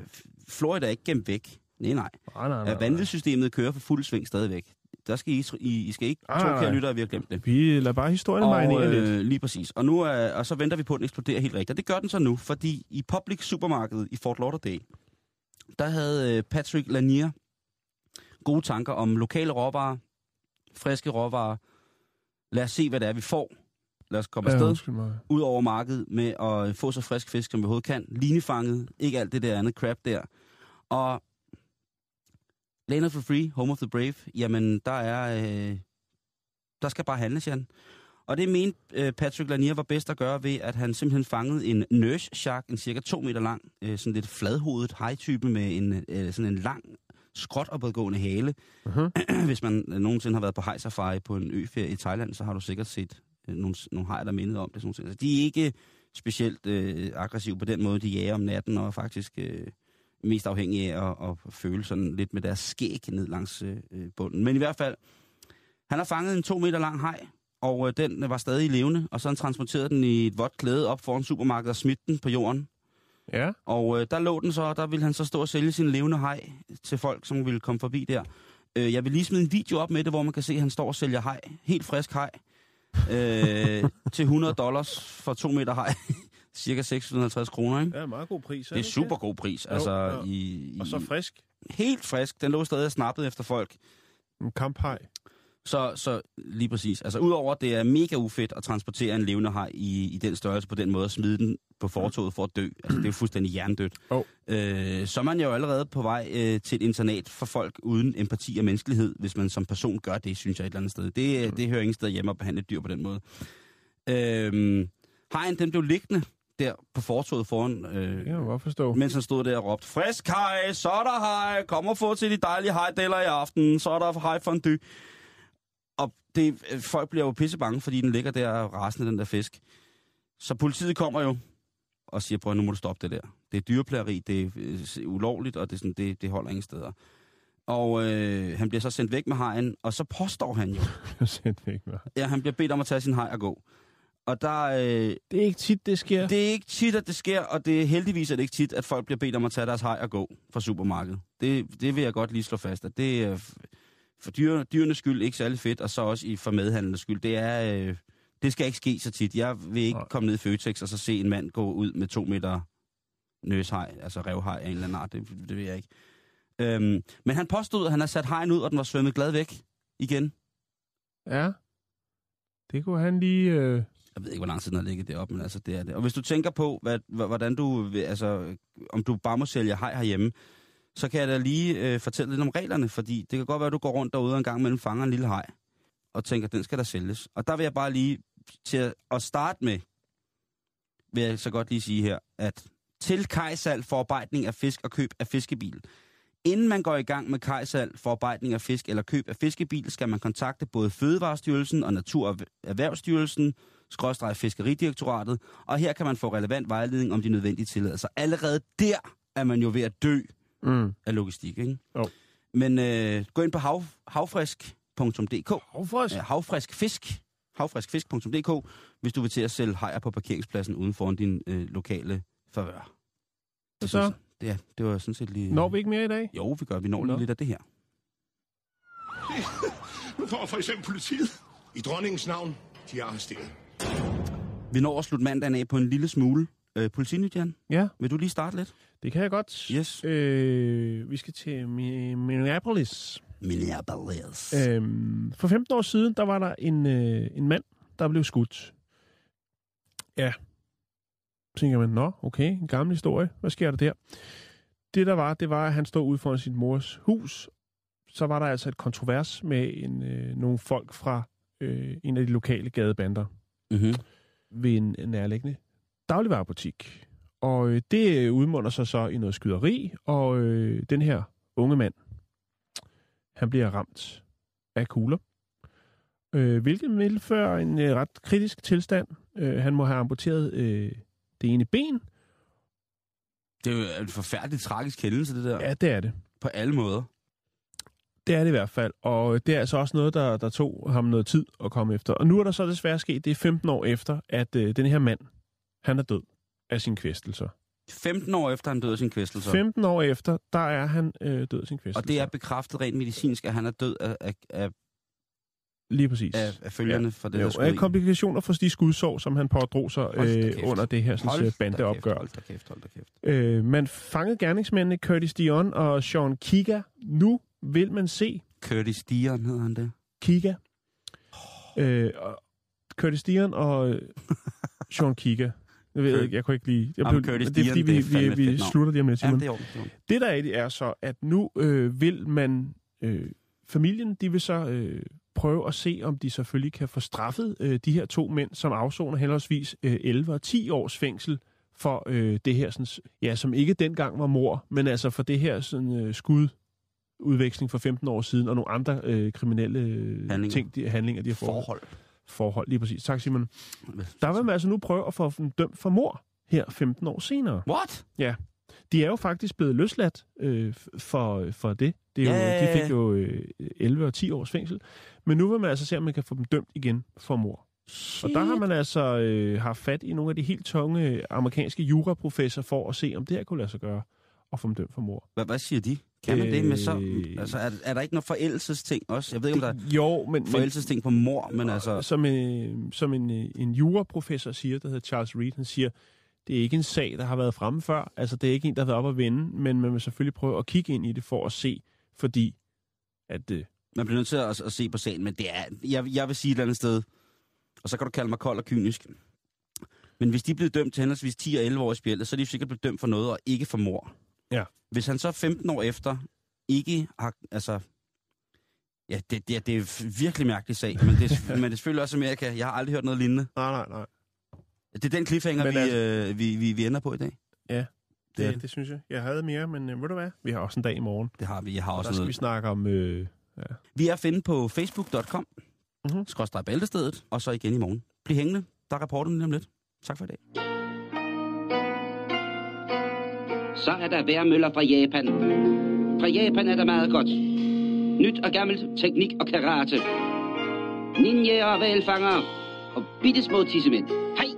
Florida er ikke gemt væk. Nej, nej. nej, nej, nej. Vandelssystemet kører for fuld sving stadigvæk. Der skal I, I, I skal ikke to kære lyttere, vi har glemt det. Vi lader bare historien marinere lidt. Øh, lige præcis. Og, nu er, og så venter vi på, at den eksploderer helt rigtigt. Og det gør den så nu, fordi i Public Supermarkedet i Fort Lauderdale, der havde Patrick Lanier gode tanker om lokale råvarer, friske råvarer. Lad os se, hvad det er, vi får. Lad os komme afsted ud over markedet med at få så frisk fisk, som vi overhovedet kan. Linefanget, ikke alt det der andet crap der. Og... Land of the Free, Home of the Brave, jamen der er, øh, der skal bare handles, Jan. Og det mente øh, Patrick Lanier var bedst at gøre ved, at han simpelthen fangede en nurse shark, en cirka to meter lang, øh, sådan lidt fladhovedet hajtype med en, øh, sådan en lang, skråt opadgående hale. Uh-huh. Hvis man øh, nogensinde har været på hajsafari på en øferie i Thailand, så har du sikkert set øh, nogle, nogle hajer, der mindede om det. Sådan altså, de er ikke specielt øh, aggressive på den måde, de jager om natten og faktisk... Øh, mest afhængige af at, at føle sådan lidt med deres skæg ned langs øh, bunden. Men i hvert fald, han har fanget en to meter lang haj, og øh, den var stadig levende, og så han transporterede den i et vådt klæde op foran supermarkedet og smidte den på jorden. Ja. Og øh, der lå den så, og der ville han så stå og sælge sin levende haj til folk, som ville komme forbi der. Øh, jeg vil lige smide en video op med det, hvor man kan se, at han står og sælger haj, helt frisk haj, øh, til hundrede dollars for to meter haj. Cirka seks hundrede og halvtreds kroner, ikke? Ja, meget god pris. Det er super god pris. Jo, altså, ja. i, i, og så frisk. Helt frisk. Den lå stadig og snappede efter folk. En kamphaj. Så, så lige præcis. Altså udover, det er mega ufedt at transportere en levende haj i, i den størrelse på den måde, og smide den på fortovet for at dø. Altså det er jo fuldstændig hjernedødt. Oh. Øh, så er man jo allerede på vej øh, til et internat for folk uden empati og menneskelighed, hvis man som person gør det, synes jeg et eller andet sted. Det, mm. det hører ingen sted hjemme at behandle dyr på den måde. Øh, hajen, den blev liggende der på fortovet foran, øh, ja, mens han stod der og råbte, frisk hej, så er der hej, kom og få til de dejlige hejdeller i aften, så er der hej fondue. Og det, folk bliver jo pisse bange, fordi den ligger der rasende, den der fisk. Så politiet kommer jo og siger, prøv nu må du stoppe det der. Det er dyreplageri, det er ulovligt, og det, er sådan, det, det holder ingen steder. Og øh, han bliver så sendt væk med hajen, og så påstår han jo. sendt væk med. Ja, han bliver bedt om at tage sin hej og gå. Og der, øh, det er ikke tit, det sker. Det er ikke tit, at det sker, og det er heldigvis, at det ikke tit, at folk bliver bedt om at tage deres haj og gå fra supermarkedet. Det, det vil jeg godt lige slå fast, at det er for dyr, dyrenes skyld ikke særlig fedt, og så også i for medhandlernes skyld. Det, er, øh, det skal ikke ske så tit. Jeg vil ikke komme ned i Føtex og så se en mand gå ud med to meter nøshaj, altså revhaj af en eller anden art. Det, det vil jeg ikke. Øhm, men han påstod, at han havde sat hajen ud, og den var svømmet glad væk igen. Ja, det kunne han lige... Øh... Jeg ved ikke, hvor lang tid den har ligget deroppe, men altså, det er det. Og hvis du tænker på, hvad, hvordan du, altså, om du bare må sælge haj herhjemme, så kan jeg da lige øh, fortælle lidt om reglerne, fordi det kan godt være, at du går rundt derude og en gang mellem fanger en lille haj, og tænker, den skal der sælges. Og der vil jeg bare lige til at starte med, vil jeg så godt lige sige her, at til kajsal, forarbejdning af fisk og køb af fiskebil. Inden man går i gang med kajsal, forarbejdning af fisk eller køb af fiskebil, skal man kontakte både Fødevarestyrelsen og Naturerhvervsstyrelsen, skråstreg Fiskeridirektoratet, og her kan man få relevant vejledning om de nødvendige tilladelser. Allerede der er man jo ved at dø mm. af logistik, ikke? Jo. Men øh, gå ind på hav, havfrisk punktum d k. Havfrisk? Ja, havfriskfisk. havfriskfisk punktum d k, hvis du vil til at sælge hajer på parkeringspladsen uden foran din øh, lokale forvør. Det så? Synes, ja, det var sådan set lige... Når vi ikke mere i dag? Jo, vi gør. Vi når lige lidt af det her. Nu kommer for eksempel politiet. I dronningens navn, de er arresteret. Vi når at slutte mandagen af på en lille smule. Øh, Politinyt, Jan? Ja. Vil du lige starte lidt? Det kan jeg godt. Yes. Øh, vi skal til Minneapolis. Minneapolis. Øh, for femten år siden, der var der en, øh, en mand, der blev skudt. Ja. Så tænker man, nå, okay, en gammel historie. Hvad sker der der? Det der var, det var, at han stod ude foran sit mors hus. Så var der altså et kontrovers med en, øh, nogle folk fra øh, en af de lokale gadebander. Mhm. Ved en nærliggende dagligvarebutik. Og øh, det udmunder sig så i noget skyderi, og øh, den her unge mand, han bliver ramt af kugler, øh, hvilket medfører en øh, ret kritisk tilstand. Øh, han må have amputeret øh, det ene ben. Det er jo en forfærdelig tragisk hændelse, det der. Ja, det er det. På alle måder. Det er det i hvert fald, og det er altså også noget, der, der tog ham noget tid at komme efter. Og nu er der så desværre sket, det er femten år efter, at øh, den her mand, han er død af sine kvæstelser. femten år efter, han døde af sine kvæstelser? femten år efter, der er han øh, død af sine kvæstelser. Og det er bekræftet rent medicinsk, at han er død af... af, af Lige præcis. Af, af følgerne ja. fra det jo, her skud. Af komplikationer fra de skudsår, som han pådrog sig øh, under det her sådan, bandeopgør. Hold da kæft, hold da kæft. Øh, man fangede gerningsmændene Curtis Dion og Sean Kiga nu. Vil man se... Curtis Dion hedder han det. Kiga. Oh. Øh, Curtis Dion og Sean Kiga. Jeg ved ikke, jeg kunne ikke lide... Jeg blev, det er fordi, vi, vi, vi slutter lige om lidt. Ja, det, det, det der er det er så, at nu øh, vil man... Øh, familien, de vil så øh, prøve at se, om de selvfølgelig kan få straffet øh, de her to mænd, som afsoner henholdsvis øh, elleve og ti års fængsel for øh, det her, sådan, ja, som ikke dengang var mord, men altså for det her sådan, øh, skud... udveksling for femten år siden, og nogle andre øh, kriminelle handlinger. ting, de, handlinger, de har forhold. forhold. Forhold, lige præcis. Tak, Simon. Der vil man altså nu prøve at få dem dømt for mord her femten år senere. What? Ja. De er jo faktisk blevet løsladt øh, for, for det. det er yeah. jo, de fik jo øh, elleve og ti års fængsel. Men nu vil man altså se, om man kan få dem dømt igen for mord. Shit. Og der har man altså øh, haft fat i nogle af de helt tunge amerikanske juraprofessorer for at se, om det her kunne lade sig gøre og få dem dømt for mord. Hvad siger de? Kan man det med så... Altså, er, er der ikke noget forældsesting også? Jeg ved ikke, om der jo, men, er forældsesting på mor, men altså... Som, øh, som en, en juraprofessor siger, der hedder Charles Reed, han siger, det er ikke en sag, der har været fremme før. Altså, det er ikke en, der har været op at vende, men man vil selvfølgelig prøve at kigge ind i det for at se, fordi at... Øh, man bliver nødt til at, at se på sagen, men det er... Jeg, jeg vil sige et eller andet sted, og så kan du kalde mig kold og kynisk, men hvis de er blevet dømt til henholdsvis ti og elleve år i spjældet, så er de sikkert blevet dømt for noget og ikke for mor. Ja. Hvis han så femten år efter ikke har, altså, ja, det, det, det er virkelig mærkelig sag, men det, men det er selvfølgelig også Amerika. Jeg har aldrig hørt noget lignende. Nej, nej, nej. Det er den cliffhanger, vi, altså, øh, vi, vi, vi ender på i dag. Ja, det, det, det synes jeg. Jeg havde mere, men øh, ved du hvad? Vi har også en dag i morgen. Det har vi. Jeg har og også der skal noget. Vi snakke om... Øh, ja. Vi er at finde på facebook punktum com, mm-hmm. skråstreg Bæltestedet, og så igen i morgen. Bliv hængende. Der er rapporten lige om lidt. Tak for i dag. Så er der vejrmøller fra Japan. Fra Japan er der meget godt. Nyt og gammelt, teknik og karate. Ninja og valfangere. Og bittesmå tissemænd. Hej!